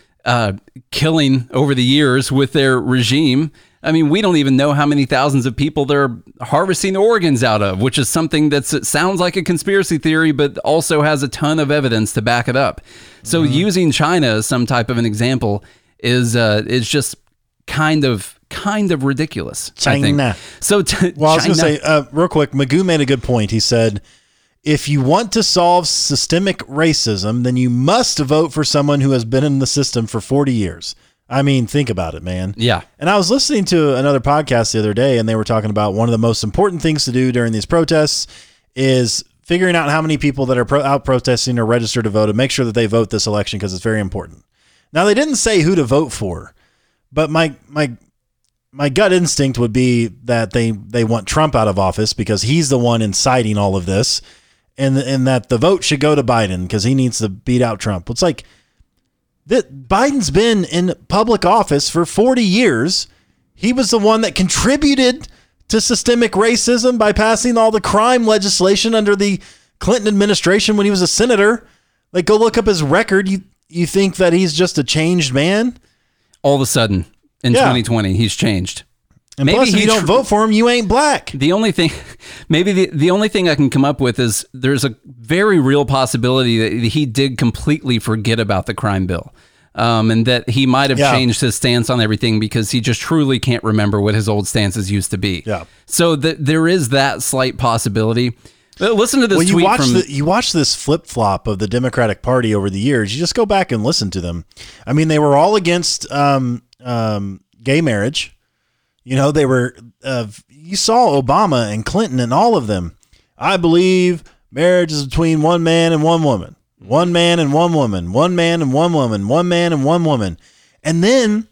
killing over the years with their regime. I mean, we don't even know how many thousands of people they're harvesting organs out of, which is something that sounds like a conspiracy theory, but also has a ton of evidence to back it up. So using China as some type of an example is just kind of ridiculous. China. So well, I was going to say real quick, Magoo made a good point. He said, if you want to solve systemic racism, then you must vote for someone who has been in the system for 40 years. I mean, think about it, man. Yeah. And I was listening to another podcast the other day, and they were talking about one of the most important things to do during these protests is figuring out how many people that are out protesting are registered to vote, and make sure that they vote this election, because it's very important. Now, they didn't say who to vote for, but my gut instinct would be that they want Trump out of office because he's the one inciting all of this, and that the vote should go to Biden because he needs to beat out Trump. It's like, that Biden's been in public office for 40 years. He was the one that contributed to systemic racism by passing all the crime legislation under the Clinton administration when he was a senator. Like, go look up his record. You think that he's just a changed man? All of a sudden, in 2020, he's changed. And maybe plus, if you don't vote for him, you ain't black. The only thing, maybe the only thing I can come up with is there's a very real possibility that he did completely forget about the crime bill, and that he might have changed his stance on everything because he just truly can't remember what his old stances used to be. Yeah. So there is that slight possibility. Listen to this tweet. You watch this flip-flop of the Democratic Party over the years. You just go back and listen to them. I mean, they were all against gay marriage. You know, they were, you saw Obama and Clinton and all of them. I believe marriage is between one man and one woman, one man and one woman, one man and one woman, one man and one woman. And then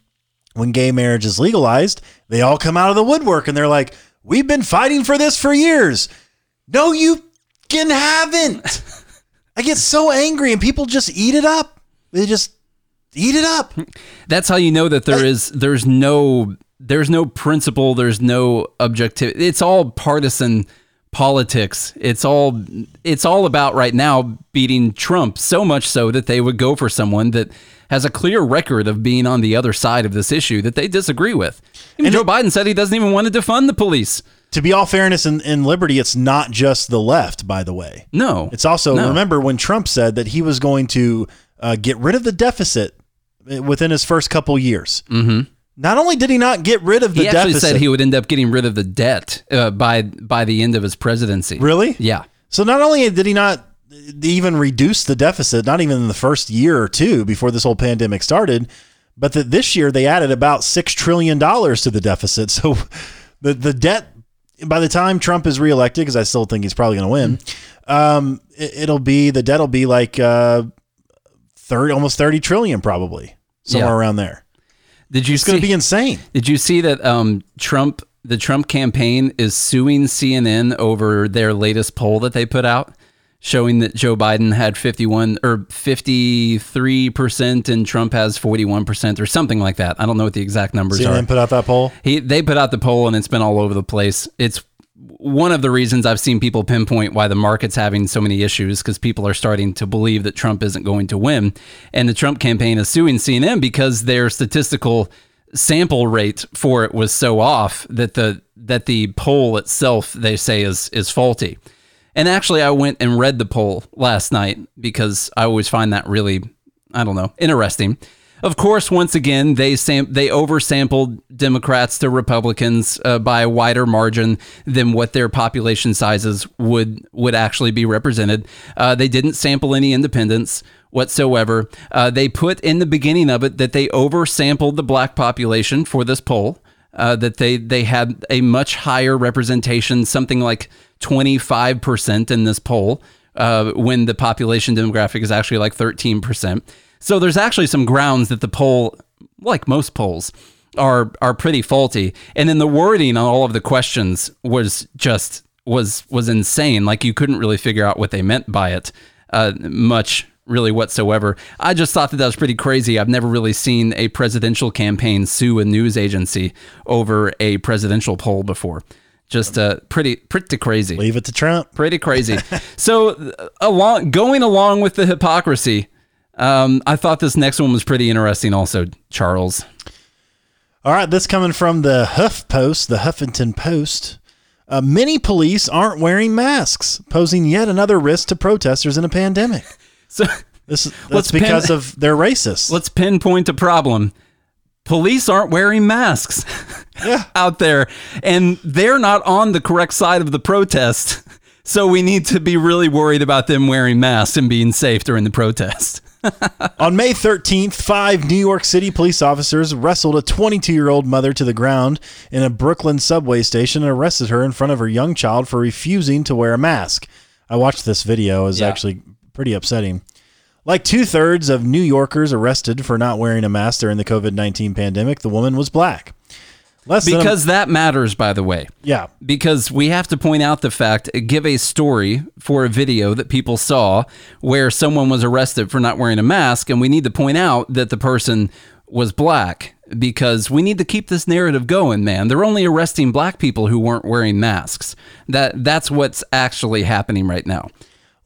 when gay marriage is legalized, they all come out of the woodwork and they're like, we've been fighting for this for years. No, you fucking haven't. I get so angry, and people just eat it up. They just eat it up. That's how you know that there's no principle, there's no objectivity. It's all partisan politics. It's all about right now beating Trump, so much so that they would go for someone that has a clear record of being on the other side of this issue that they disagree with. Even Joe Biden said he doesn't even want to defund the police. To be all fairness and liberty, it's not just the left, by the way. No. It's also, remember when Trump said that he was going to get rid of the deficit within his first couple years. Mm-hmm. Not only did he not get rid of the deficit. He actually said he would end up getting rid of the debt by the end of his presidency. Really? Yeah. So not only did he not even reduce the deficit, not even in the first year or two before this whole pandemic started, but that this year they added about $6 trillion to the deficit. So the debt... By the time Trump is reelected, because I still think he's probably going to win, the debt will be like almost 30 trillion, probably somewhere around there. It's going to be insane. Did you see that the Trump campaign is suing CNN over their latest poll that they put out, showing that Joe Biden had 53% and Trump has 41% or something like that. I don't know what the exact numbers are. CNN put out that poll? They put out the poll and it's been all over the place. It's one of the reasons I've seen people pinpoint why the market's having so many issues, because people are starting to believe that Trump isn't going to win. And the Trump campaign is suing CNN because their statistical sample rate for it was so off that the poll itself, they say, is faulty. And actually, I went and read the poll last night because I always find that really, I don't know, interesting. Of course, once again, they oversampled Democrats to Republicans by a wider margin than what their population sizes would actually be represented. They didn't sample any independents whatsoever. They put in the beginning of it that they oversampled the black population for this poll, that they had a much higher representation, something like 25% in this poll, when the population demographic is actually like 13%. So there's actually some grounds that the poll, like most polls, are pretty faulty. And then the wording on all of the questions was insane. Like you couldn't really figure out what they meant by it much really whatsoever. I just thought that was pretty crazy. I've never really seen a presidential campaign sue a news agency over a presidential poll before. Just pretty crazy. Leave it to Trump. Pretty crazy. So going along with the hypocrisy, I thought this next one was pretty interesting also, Charles. All right, this coming from the Huffington Post. Many police aren't wearing masks, posing yet another risk to protesters in a pandemic. So that's because they're racist. Let's pinpoint a problem. Police aren't wearing masks out there, and they're not on the correct side of the protest. So we need to be really worried about them wearing masks and being safe during the protest. On May 13th, 5 New York City police officers wrestled a 22-year-old mother to the ground in a Brooklyn subway station and arrested her in front of her young child for refusing to wear a mask. I watched this video. It was actually pretty upsetting. Like 2/3 of New Yorkers arrested for not wearing a mask during the COVID-19 pandemic, the woman was black. Because that matters, by the way. Yeah. Because we have to point out the fact, give a story for a video that people saw where someone was arrested for not wearing a mask, and we need to point out that the person was black because we need to keep this narrative going, man. They're only arresting black people who weren't wearing masks. That's what's actually happening right now.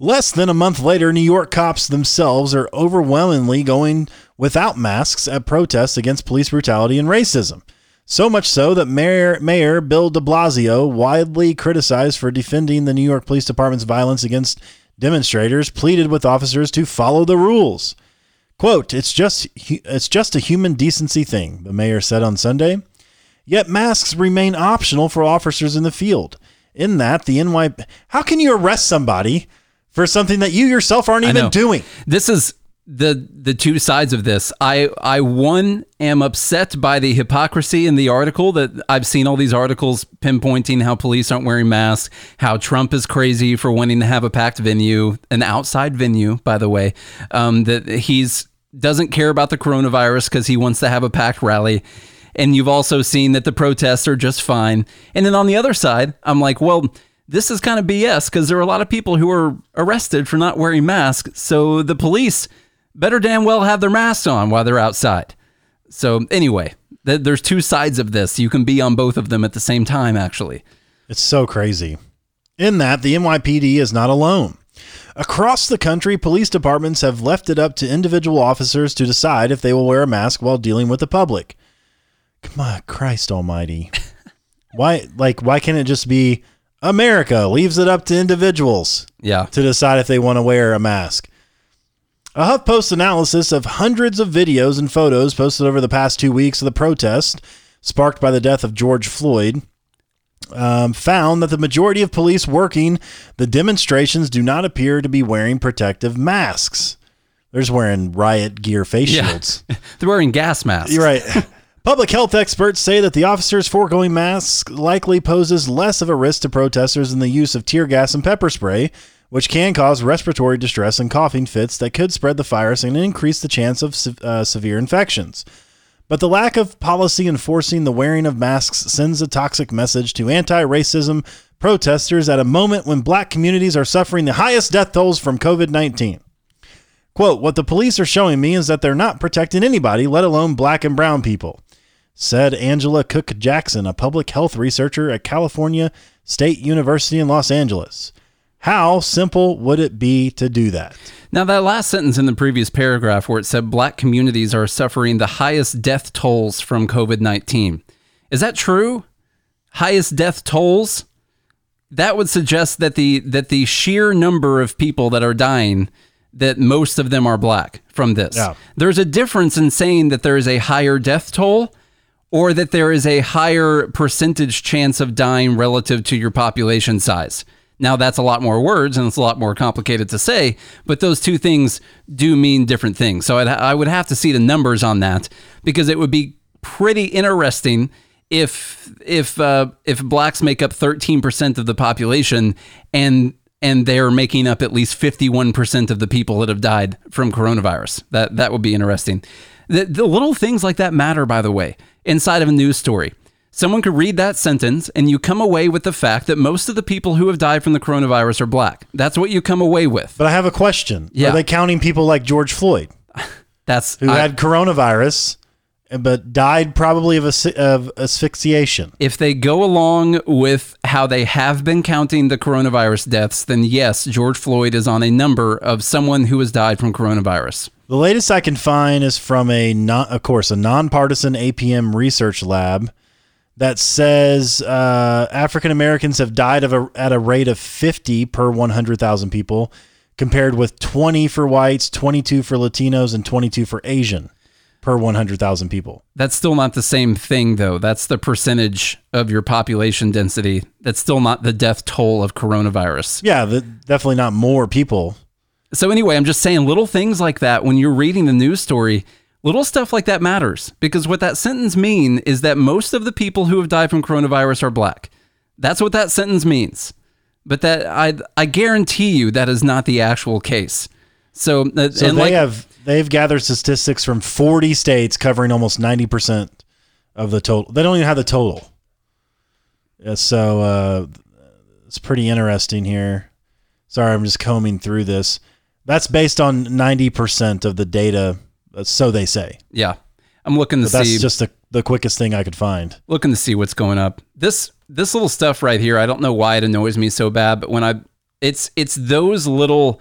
Less than a month later, New York cops themselves are overwhelmingly going without masks at protests against police brutality and racism. So much so that Mayor Bill de Blasio, widely criticized for defending the New York Police Department's violence against demonstrators, pleaded with officers to follow the rules. Quote, it's just a human decency thing, the mayor said on Sunday. Yet masks remain optional for officers in the field. In that, how can you arrest somebody for something that you yourself aren't even doing? This is the two sides of this. I am upset by the hypocrisy in the article that I've seen all these articles pinpointing how police aren't wearing masks, how Trump is crazy for wanting to have a packed venue, an outside venue, by the way, that he's doesn't care about the coronavirus because he wants to have a packed rally. And you've also seen that the protests are just fine. And then on the other side, I'm like, well, this is kind of BS because there are a lot of people who are arrested for not wearing masks. So the police better damn well have their masks on while they're outside. So anyway, there's two sides of this. You can be on both of them at the same time, actually. It's so crazy. In that, the NYPD is not alone. Across the country, police departments have left it up to individual officers to decide if they will wear a mask while dealing with the public. Come on, Christ almighty. Why can't it just be America leaves it up to individuals to decide if they want to wear a mask? A HuffPost analysis of hundreds of videos and photos posted over the past 2 weeks of the protest sparked by the death of George Floyd found that the majority of police working the demonstrations do not appear to be wearing protective masks. They're just wearing riot gear face shields. They're wearing gas masks. You're right. Public health experts say that the officers foregoing masks likely poses less of a risk to protesters than the use of tear gas and pepper spray, which can cause respiratory distress and coughing fits that could spread the virus and increase the chance of severe infections. But the lack of policy enforcing the wearing of masks sends a toxic message to anti-racism protesters at a moment when black communities are suffering the highest death tolls from COVID-19. Quote, "What the police are showing me is that they're not protecting anybody, let alone black and brown people," said Angela Cook Jackson, a public health researcher at California State University in Los Angeles. How simple would it be to do that? Now, that last sentence in the previous paragraph where it said black communities are suffering the highest death tolls from COVID-19. Is that true? Highest death tolls? That would suggest that the sheer number of people that are dying, that most of them are black from this. Yeah. There's a difference in saying that there is a higher death toll or that there is a higher percentage chance of dying relative to your population size. Now, that's a lot more words and it's a lot more complicated to say, but those two things do mean different things. So I would have to see the numbers on that, because it would be pretty interesting if blacks make up 13% of the population and they're making up at least 51% of the people that have died from coronavirus. That would be interesting. The little things like that matter, by the way, inside of a news story. Someone could read that sentence and you come away with the fact that most of the people who have died from the coronavirus are black. That's what you come away with. But I have a question. Yeah. Are they counting people like George Floyd? Who had coronavirus, but died probably of asphyxiation? If they go along with how they have been counting the coronavirus deaths, then yes, George Floyd is on a number of someone who has died from coronavirus. The latest I can find is from a nonpartisan APM research lab that says African Americans have died at a rate of 50 per 100,000 people, compared with 20 for whites, 22 for Latinos, and 22 for Asian per 100,000 people. That's still not the same thing, though. That's the percentage of your population density. That's still not the death toll of coronavirus. Yeah, definitely not more people. So anyway, I'm just saying little things like that when you're reading the news story. Little stuff like that matters, because what that sentence means is that most of the people who have died from coronavirus are black. That's what that sentence means. But that I guarantee you that is not the actual case. So they've gathered statistics from 40 states covering almost 90% of the total. They don't even have the total. So it's pretty interesting here. Sorry, I'm just combing through this. That's based on 90% of the data. So they say. Yeah. I'm looking to see. That's just the quickest thing I could find. Looking to see what's going up. This little stuff right here, I don't know why it annoys me so bad, but when it's those little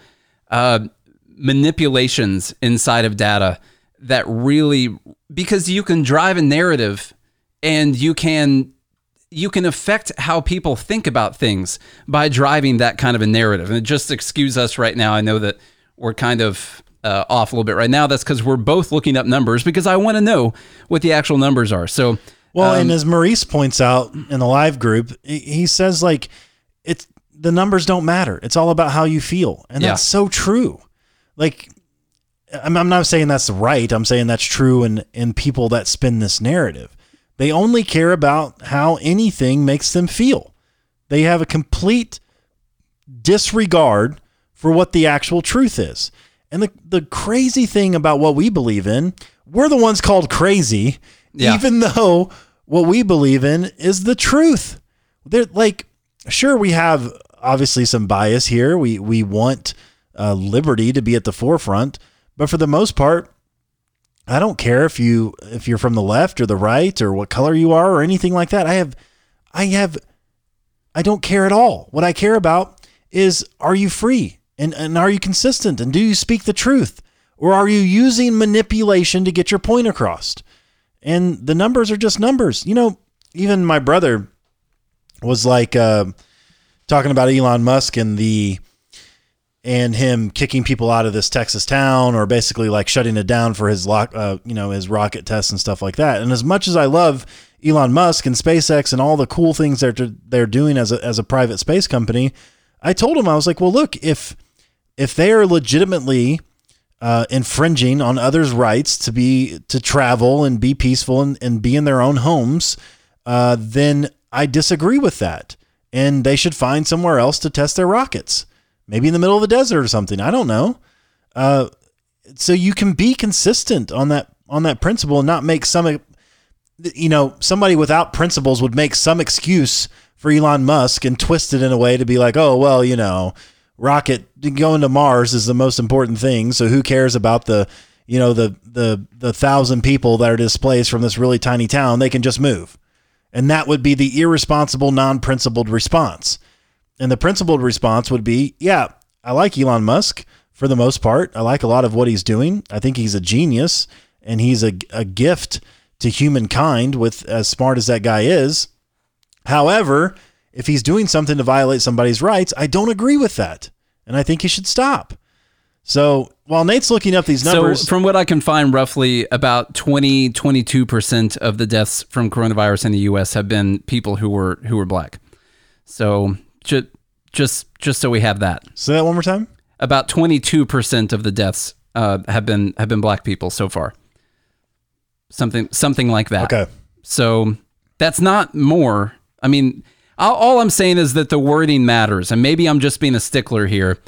manipulations inside of data that really, because you can drive a narrative and you can affect how people think about things by driving that kind of a narrative. And just excuse us right now. I know that we're kind of off a little bit right now. That's because we're both looking up numbers, because I want to know what the actual numbers are. So, well, and as Maurice points out in the live group, he says like it's the numbers don't matter. It's all about how you feel, and that's so true. Like, I'm not saying that's right. I'm saying that's true. And people that spin this narrative, they only care about how anything makes them feel. They have a complete disregard for what the actual truth is. And the crazy thing about what we believe in, we're the ones called crazy, even though what we believe in is the truth. They're like, sure, we have obviously some bias here. We want liberty to be at the forefront, but for the most part, I don't care if you're from the left or the right or what color you are or anything like that. I have I don't care at all. What I care about is, are you free? And are you consistent? And do you speak the truth? Or are you using manipulation to get your point across? And the numbers are just numbers. You know, even my brother was like talking about Elon Musk and him kicking people out of this Texas town, or basically like shutting it down for his his rocket tests and stuff like that. And as much as I love Elon Musk and SpaceX and all the cool things they're doing as a private space company, I told him, I was like, well, look, if they are legitimately infringing on others' rights to travel and be peaceful and be in their own homes, then I disagree with that. And they should find somewhere else to test their rockets, maybe in the middle of the desert or something. I don't know. So you can be consistent on that principle and not make some, somebody without principles would make some excuse for Elon Musk and twist it in a way to be like, oh, well, rocket going to Mars is the most important thing. So who cares about the 1,000 people that are displaced from this really tiny town? They can just move. And that would be the irresponsible, non-principled response. And the principled response would be, yeah, I like Elon Musk for the most part. I like a lot of what he's doing. I think he's a genius and he's a gift to humankind, with as smart as that guy is. However, if he's doing something to violate somebody's rights, I don't agree with that. And I think he should stop. So while Nate's looking up these numbers... So from what I can find, roughly about 22% of the deaths from coronavirus in the U.S. have been people who were black. So just so we have that. Say that one more time. About 22% of the deaths have been black people so far. Something like that. Okay. So that's not more. I mean... All I'm saying is that the wording matters, and maybe I'm just being a stickler here,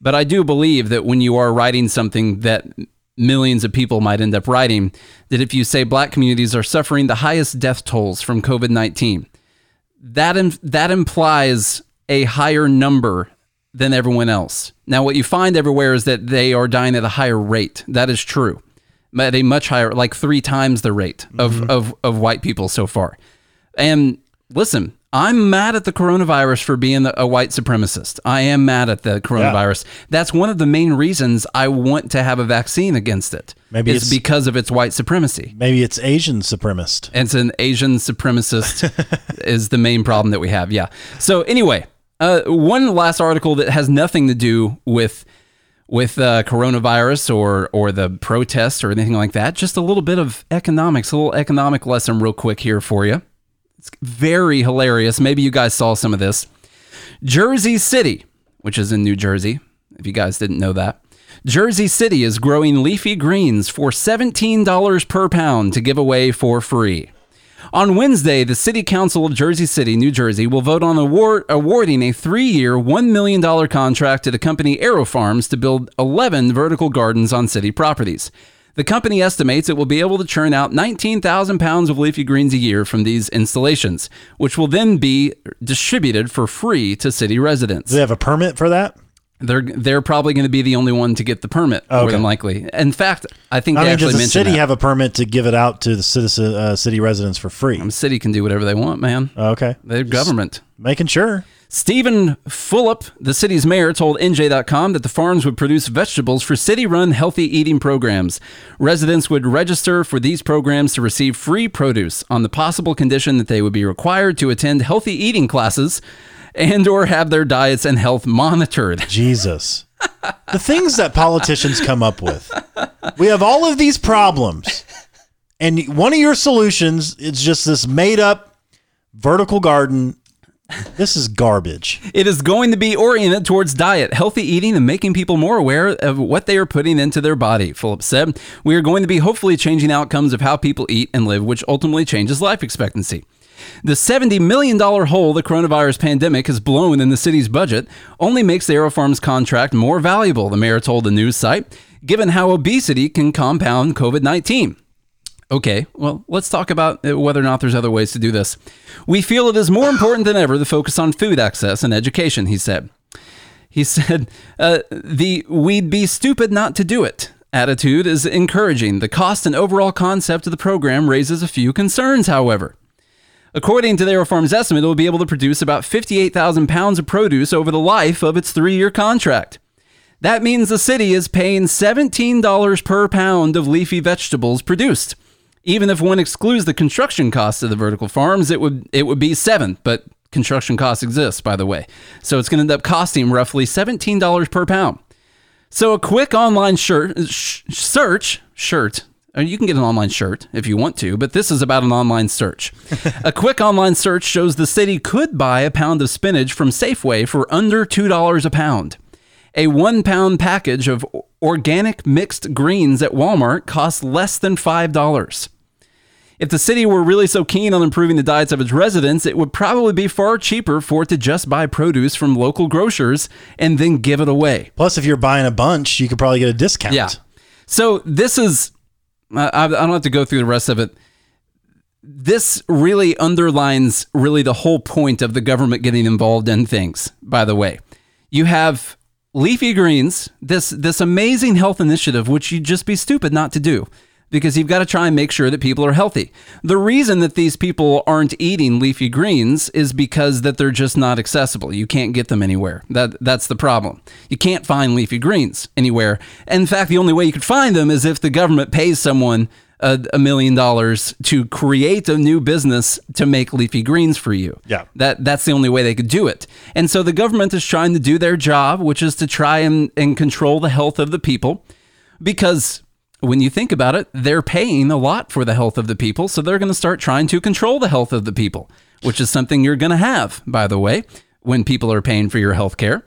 but I do believe that when you are writing something that millions of people might end up writing, that if you say black communities are suffering the highest death tolls from COVID-19, that implies a higher number than everyone else. Now, what you find everywhere is that they are dying at a higher rate. That is true, at a much higher, like 3 times the rate of white people so far. And listen, I'm mad at the coronavirus for being a white supremacist. I am mad at the coronavirus. Yeah. That's one of the main reasons I want to have a vaccine against it. Maybe it's because of its white supremacy. Maybe it's Asian supremacist. And it's an Asian supremacist is the main problem that we have. Yeah. So anyway, one last article that has nothing to do with coronavirus or the protests or anything like that. Just a little bit of economics, a little economic lesson real quick here for you. It's very hilarious. Maybe you guys saw some of this. Jersey City, which is in New Jersey, if you guys didn't know that. Jersey City is growing leafy greens for $17 per pound to give away for free. On Wednesday, the City Council of Jersey City, New Jersey, will vote on awarding a 3-year, $1 million contract to the company AeroFarms to build 11 vertical gardens on city properties. The company estimates it will be able to churn out 19,000 pounds of leafy greens a year from these installations, which will then be distributed for free to city residents. Do they have a permit for that? They're probably going to be the only one to get the permit, okay. More than likely. In fact, I think they actually mentioned that. Does the city have a permit to give it out to the city residents for free? The city can do whatever they want, man. Okay. They're government. Just making sure. Stephen Fulop, the city's mayor, told NJ.com that the farms would produce vegetables for city-run healthy eating programs. Residents would register for these programs to receive free produce on the possible condition that they would be required to attend healthy eating classes and or have their diets and health monitored. Jesus. The things that politicians come up with. We have all of these problems, and one of your solutions is just this made-up vertical garden. This is garbage. It is going to be oriented towards diet, healthy eating, and making people more aware of what they are putting into their body, Philip said. We are going to be hopefully changing outcomes of how people eat and live, which ultimately changes life expectancy. The $70 million hole the coronavirus pandemic has blown in the city's budget only makes the AeroFarms contract more valuable, the mayor told the news site, given how obesity can compound COVID-19. Okay, well, let's talk about whether or not there's other ways to do this. We feel it is more important than ever to focus on food access and education, he said. He said, we'd be stupid not to do it attitude is encouraging. The cost and overall concept of the program raises a few concerns, however. According to the AeroFarms estimate, it will be able to produce about 58,000 pounds of produce over the life of its 3-year contract. That means the city is paying $17 per pound of leafy vegetables produced. Even if one excludes the construction costs of the vertical farms, it would be $7, but construction costs exist, by the way. So it's going to end up costing roughly $17 per pound. So a quick online search, you can get an online shirt if you want to, but this is about an online search. A quick online search shows the city could buy a pound of spinach from Safeway for under $2 a pound. A 1-pound package of organic mixed greens at Walmart costs less than $5. If the city were really so keen on improving the diets of its residents, it would probably be far cheaper for it to just buy produce from local grocers and then give it away. Plus, if you're buying a bunch, you could probably get a discount. Yeah. So this is, I don't have to go through the rest of it. This really underlines really the whole point of the government getting involved in things, by the way. You have leafy greens, this amazing health initiative, which you'd just be stupid not to do, because you've got to try and make sure that people are healthy. The reason that these people aren't eating leafy greens is because that they're just not accessible. You can't get them anywhere. That's the problem. You can't find leafy greens anywhere. In fact, the only way you could find them is if the government pays someone $1 million to create a new business to make leafy greens for you. Yeah. That's the only way they could do it. And so the government is trying to do their job, which is to try and control the health of the people, because when you think about it, they're paying a lot for the health of the people, so they're going to start trying to control the health of the people, which is something you're going to have, by the way, when people are paying for your health care.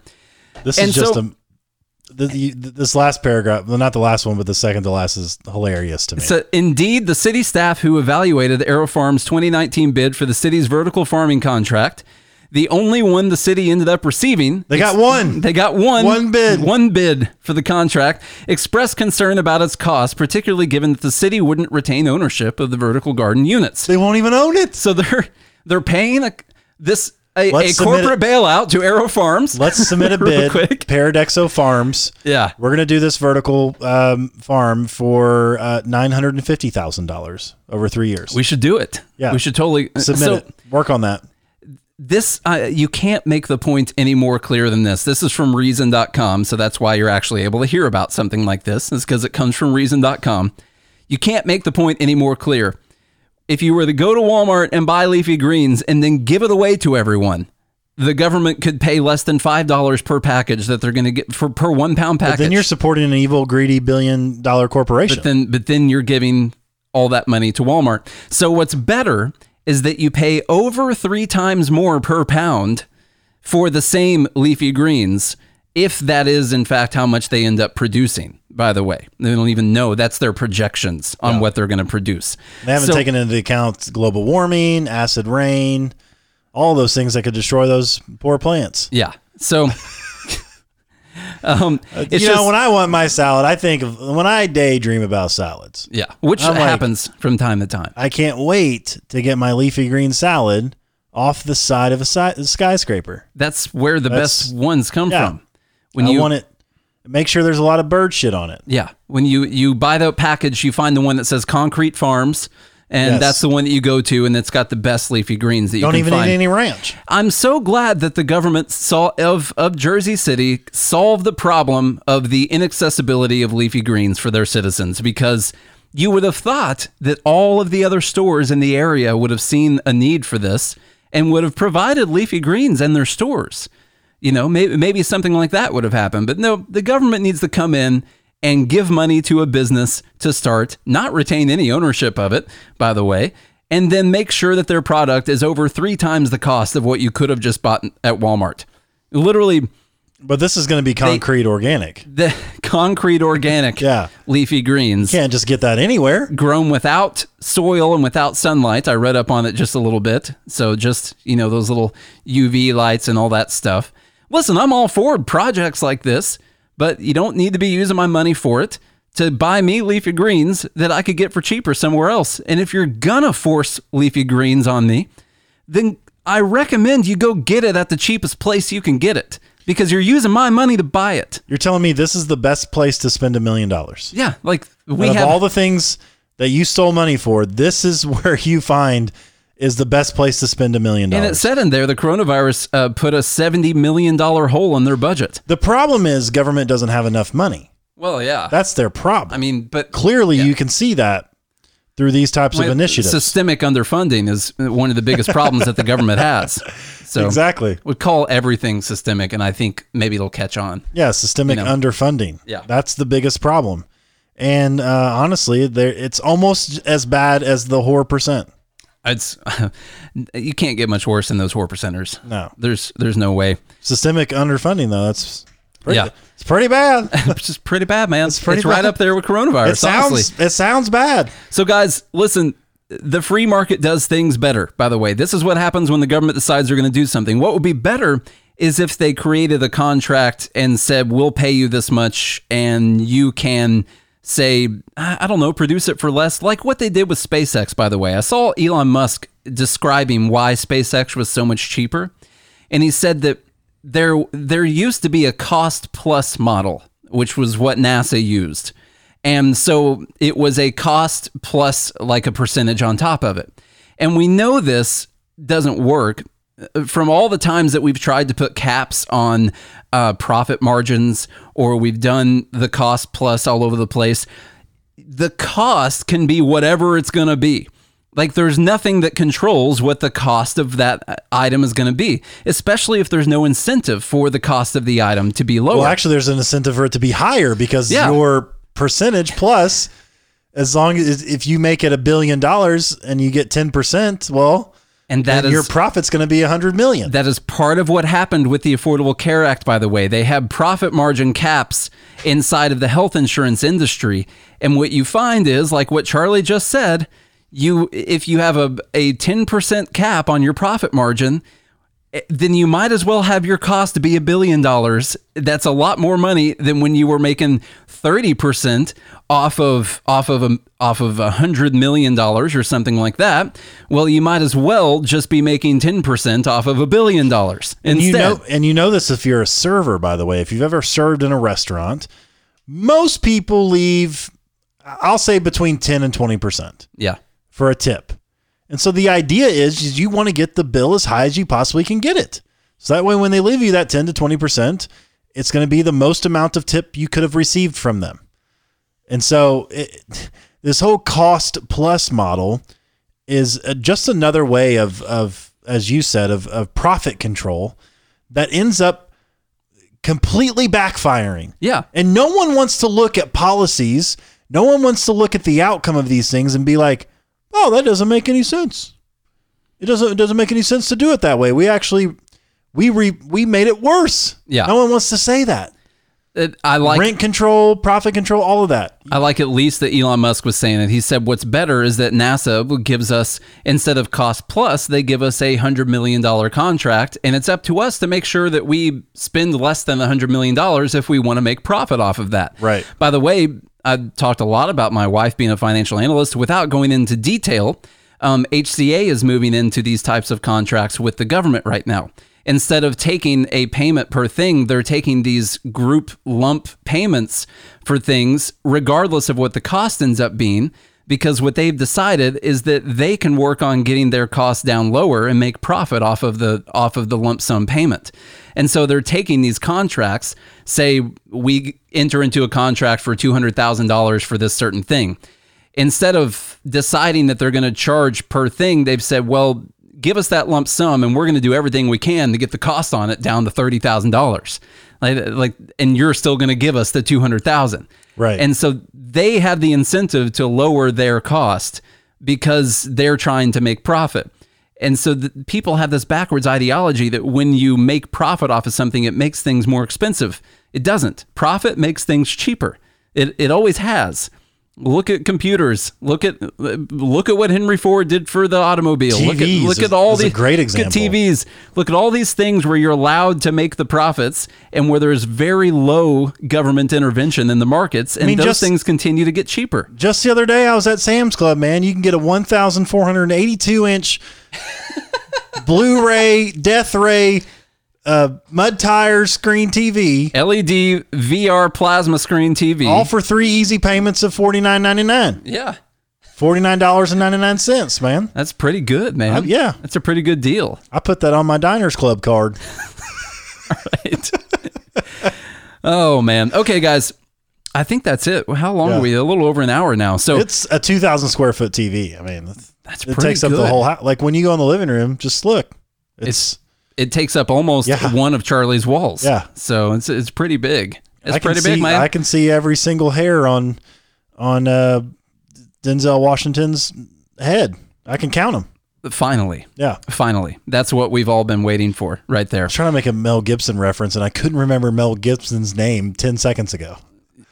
This last paragraph, well, not the last one, but the second to last is hilarious to me. So, indeed, the city staff who evaluated AeroFarms' 2019 bid for the city's vertical farming contract, the only one the city ended up receiving. They got one bid for the contract. Expressed concern about its cost, particularly given that the city wouldn't retain ownership of the vertical garden units. They won't even own it. So they're paying a corporate bailout to AeroFarms. Let's submit a bid. Paradexo Farms. Yeah. We're going to do this vertical farm for $950,000 over 3 years. We should do it. Yeah. We should totally submit it. Work on that. This, you can't make the point any more clear than this. This is from Reason.com, so that's why you're actually able to hear about something like this, is because it comes from Reason.com. You can't make the point any more clear. If you were to go to Walmart and buy leafy greens and then give it away to everyone, the government could pay less than $5 per package that they're going to get for per 1-pound package. But then you're supporting an evil, greedy billion-dollar corporation. But then you're giving all that money to Walmart. So what's better is that you pay over 3 times more per pound for the same leafy greens, if that is, in fact, how much they end up producing, by the way. They don't even know. That's their projections on what they're going to produce. They haven't taken into account global warming, acid rain, all those things that could destroy those poor plants. Yeah. So, when I want my salad, I think of when I daydream about salads. Yeah, which happens from time to time. I can't wait to get my leafy green salad off the side of a skyscraper. That's where the best ones come from. When you want it, make sure there's a lot of bird shit on it. Yeah, when you buy the package, you find the one that says Concrete Farms. And that's the one that you go to, and it's got the best leafy greens that you can find. Don't even need any ranch. I'm so glad that the government of Jersey City solved the problem of the inaccessibility of leafy greens for their citizens, because you would have thought that all of the other stores in the area would have seen a need for this and would have provided leafy greens in their stores. You know, maybe something like that would have happened. But no, the government needs to come in and give money to a business to start, not retain any ownership of it, by the way, and then make sure that their product is over 3 times the cost of what you could have just bought at Walmart. Literally. But this is going to be organic. The concrete organic leafy greens. You can't just get that anywhere. Grown without soil and without sunlight. I read up on it just a little bit. So just, those little UV lights and all that stuff. Listen, I'm all for projects like this, but you don't need to be using my money for it to buy me leafy greens that I could get for cheaper somewhere else. And if you're going to force leafy greens on me, then I recommend you go get it at the cheapest place you can get it, because you're using my money to buy it. You're telling me this is the best place to spend $1 million. Yeah. Like we have all the things that you stole money for. This is where you find is the best place to spend $1 million. And it said in there the coronavirus put a $70 million hole in their budget. The problem is government doesn't have enough money. Well, yeah. That's their problem. I mean, but clearly you can see that through these types of initiatives. Systemic underfunding is one of the biggest problems that the government has. So exactly. We call everything systemic, and I think maybe it'll catch on. Yeah, systemic underfunding. Yeah. That's the biggest problem. And honestly, it's almost as bad as the whore percent. It's you can't get much worse than those whore percenters. No. There's no way. Systemic underfunding, though, that's pretty, it's pretty bad. It's just pretty bad, man. It's right up there with coronavirus. It sounds bad. So, guys, listen, the free market does things better, by the way. This is what happens when the government decides they're going to do something. What would be better is if they created a contract and said, we'll pay you this much and you can say, I don't know, produce it for less, like what they did with SpaceX, by the way. I saw Elon Musk describing why SpaceX was so much cheaper, and he said that there used to be a cost-plus model, which was what NASA used. And so it was a cost plus like a percentage on top of it. And we know this doesn't work from all the times that we've tried to put caps on profit margins, or we've done the cost plus all over the place. The cost can be whatever it's going to be. Like, there's nothing that controls what the cost of that item is going to be, especially if there's no incentive for the cost of the item to be lower. Well, actually, there's an incentive for it to be higher because your percentage plus, as long as if you make it $1 billion and you get 10%, well... And your profit's going to be $100 million. That is part of what happened with the Affordable Care Act, by the way. They have profit margin caps inside of the health insurance industry. And what you find is, like what Charlie just said, if you have a 10% cap on your profit margin, then you might as well have your cost be $1 billion. That's a lot more money than when you were making 30% off of $100 million or something like that. Well, you might as well just be making 10% off of $1 billion instead. And you know this if you're a server, by the way. If you've ever served in a restaurant, most people leave, I'll say, between 10 and 20%. Yeah, for a tip. And so the idea is you want to get the bill as high as you possibly can get it. So that way, when they leave you that 10 to 20%, it's going to be the most amount of tip you could have received from them. And so this whole cost plus model is just another way of as you said, of profit control that ends up completely backfiring. Yeah. And no one wants to look at policies. No one wants to look at the outcome of these things and be like, oh, that doesn't make any sense. It doesn't make any sense to do it that way. We made it worse. Yeah. No one wants to say that. I like rent control, profit control, all of that. I like at least that Elon Musk was saying it. He said what's better is that NASA gives us, instead of cost plus, they give us a $100 million contract, and it's up to us to make sure that we spend less than $100 million if we want to make profit off of that. Right. By the way, I've talked a lot about my wife being a financial analyst without going into detail. HCA is moving into these types of contracts with the government right now. Instead of taking a payment per thing, they're taking these group lump payments for things, regardless of what the cost ends up being, because what they've decided is that they can work on getting their costs down lower and make profit off of the lump sum payment. And so they're taking these contracts, say we enter into a contract for $200,000 for this certain thing. Instead of deciding that they're going to charge per thing, they've said, well, give us that lump sum and we're going to do everything we can to get the cost on it down to $30,000. Like, and you're still going to give us the $200,000. Right. And so they have the incentive to lower their cost because they're trying to make profit. And so people have this backwards ideology that when you make profit off of something, it makes things more expensive. It doesn't. Profit makes things cheaper. It always has. Look at computers. Look at what Henry Ford did for the automobile. TVs look at all these great examples. TVs. Look at all these things where you're allowed to make the profits and where there's very low government intervention in the markets, and those things continue to get cheaper. Just the other day, I was at Sam's Club. Man, you can get a 1,482-inch Blu-ray Death Ray mud tire screen TV, LED VR plasma screen TV, all for 3 easy payments of $49.99. Yeah. $49.99, man. That's pretty good, man. Yeah. That's a pretty good deal. I put that on my Diners Club card. All right. Oh, man. Okay, guys. I think that's it. How long are we? A little over an hour now. So it's a 2,000 square foot TV. I mean, that's pretty good. It takes up the whole house. Like when you go in the living room, just look. It takes up almost one of Charlie's walls. Yeah. So it's pretty big. It's pretty big, man. I can see every single hair on Denzel Washington's head. I can count them. Finally. Yeah. Finally. That's what we've all been waiting for right there. I was trying to make a Mel Gibson reference, and I couldn't remember Mel Gibson's name 10 seconds ago.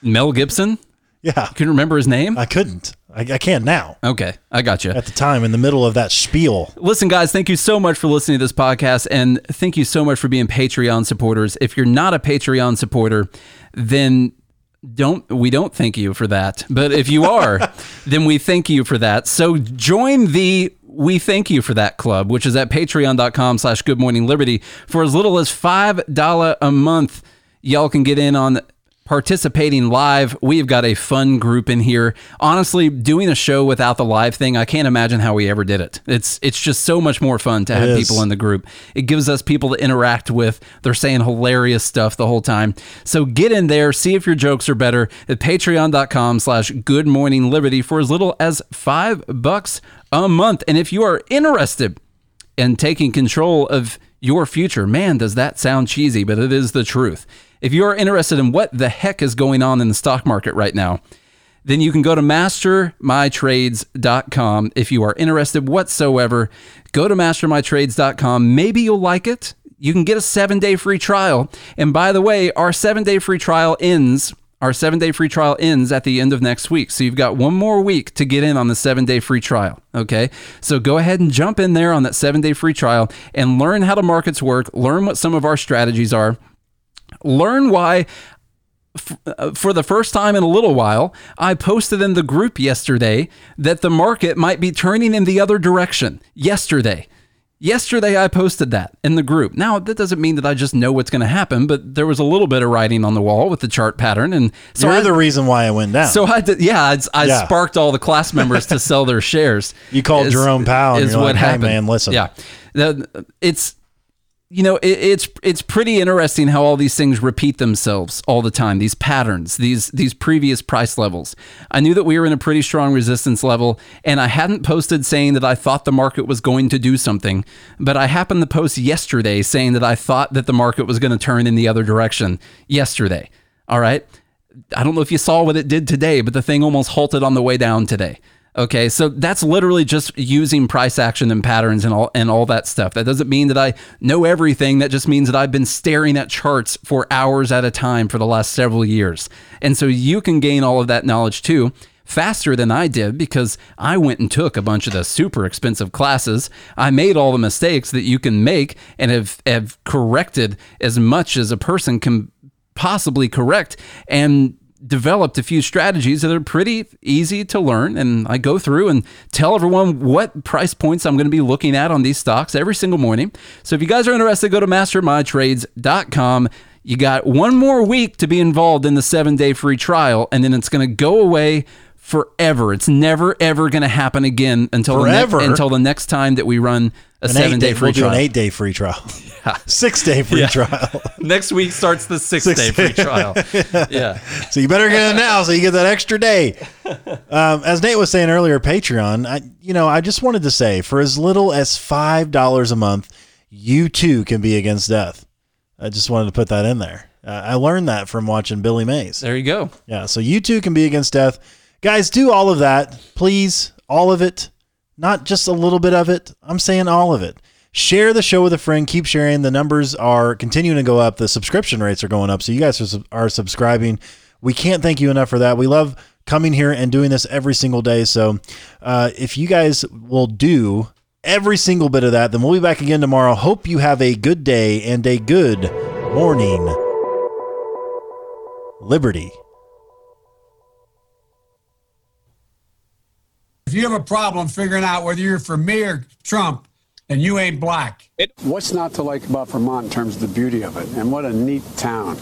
Mel Gibson? Yeah. You couldn't remember his name? I couldn't. I can now. Okay. I got you. At the time, in the middle of that spiel. Listen, guys, thank you so much for listening to this podcast, and thank you so much for being Patreon supporters. If you're not a Patreon supporter, then... we don't thank you for that, but if you are, then we thank you for that. So join the We Thank You For That Club, which is at patreon.com/goodmorningliberty. For as little as $5 a month, y'all can get in on participating live. We've got a fun group in here. Honestly, doing a show without the live thing, I can't imagine how we ever did it. It's just so much more fun to have people in the group. It gives us people to interact with. They're saying hilarious stuff the whole time. So get in there, see if your jokes are better at patreon.com/goodmorningliberty for as little as $5 a month. And if you are interested in taking control of your future, man, does that sound cheesy, but it is the truth. If you're interested in what the heck is going on in the stock market right now, then you can go to mastermytrades.com. If you are interested whatsoever, go to mastermytrades.com. Maybe you'll like it. You can get a 7-day free trial. And by the way, our 7-day free trial ends. Our 7-day free trial ends at the end of next week. So you've got one more week to get in on the 7-day free trial, okay? So go ahead and jump in there on that 7-day free trial and learn how the markets work, learn what some of our strategies are, learn why, for the first time in a little while, I posted in the group yesterday that the market might be turning in the other direction. Yesterday, I posted that in the group. Now, that doesn't mean that I just know what's going to happen, but there was a little bit of writing on the wall with the chart pattern. And so you're the reason why it went down. So I sparked all the class members to sell their shares. You called Jerome Powell and you're like, hey, man, listen. Yeah, it's pretty interesting how all these things repeat themselves all the time. These patterns, these previous price levels. I knew that we were in a pretty strong resistance level, and I hadn't posted saying that I thought the market was going to do something, but I happened to post yesterday saying that I thought that the market was going to turn in the other direction yesterday. All right. I don't know if you saw what it did today, but the thing almost halted on the way down today. Okay, so that's literally just using price action and patterns and all that stuff. That doesn't mean that I know everything. That just means that I've been staring at charts for hours at a time for the last several years. And so you can gain all of that knowledge too, faster than I did, because I went and took a bunch of the super expensive classes. I made all the mistakes that you can make and have corrected as much as a person can possibly correct, and developed a few strategies that are pretty easy to learn. And I go through and tell everyone what price points I'm going to be looking at on these stocks every single morning. So if you guys are interested, go to mastermytrades.com. You got one more week to be involved in the 7-day free trial, and then it's going to go away forever. It's never, ever going to happen again until the next time that we run a 7-day free trial. We'll do an 8-day free trial. Yeah. 6-day free trial. Next week starts the 6-day free trial. Yeah. So you better get it now so you get that extra day. As Nate was saying earlier, Patreon, I just wanted to say, for as little as $5 a month, you too can be against death. I just wanted to put that in there. I learned that from watching Billy Mays. There you go. Yeah. So you too can be against death. Guys, do all of that, please. All of it. Not just a little bit of it. I'm saying all of it. Share the show with a friend. Keep sharing. The numbers are continuing to go up. The subscription rates are going up. So you guys are subscribing. We can't thank you enough for that. We love coming here and doing this every single day. So if you guys will do every single bit of that, then we'll be back again tomorrow. Hope you have a good day and a good morning, Liberty. If you have a problem figuring out whether you're for me or Trump, and you ain't black. What's not to like about Vermont in terms of the beauty of it, and what a neat town.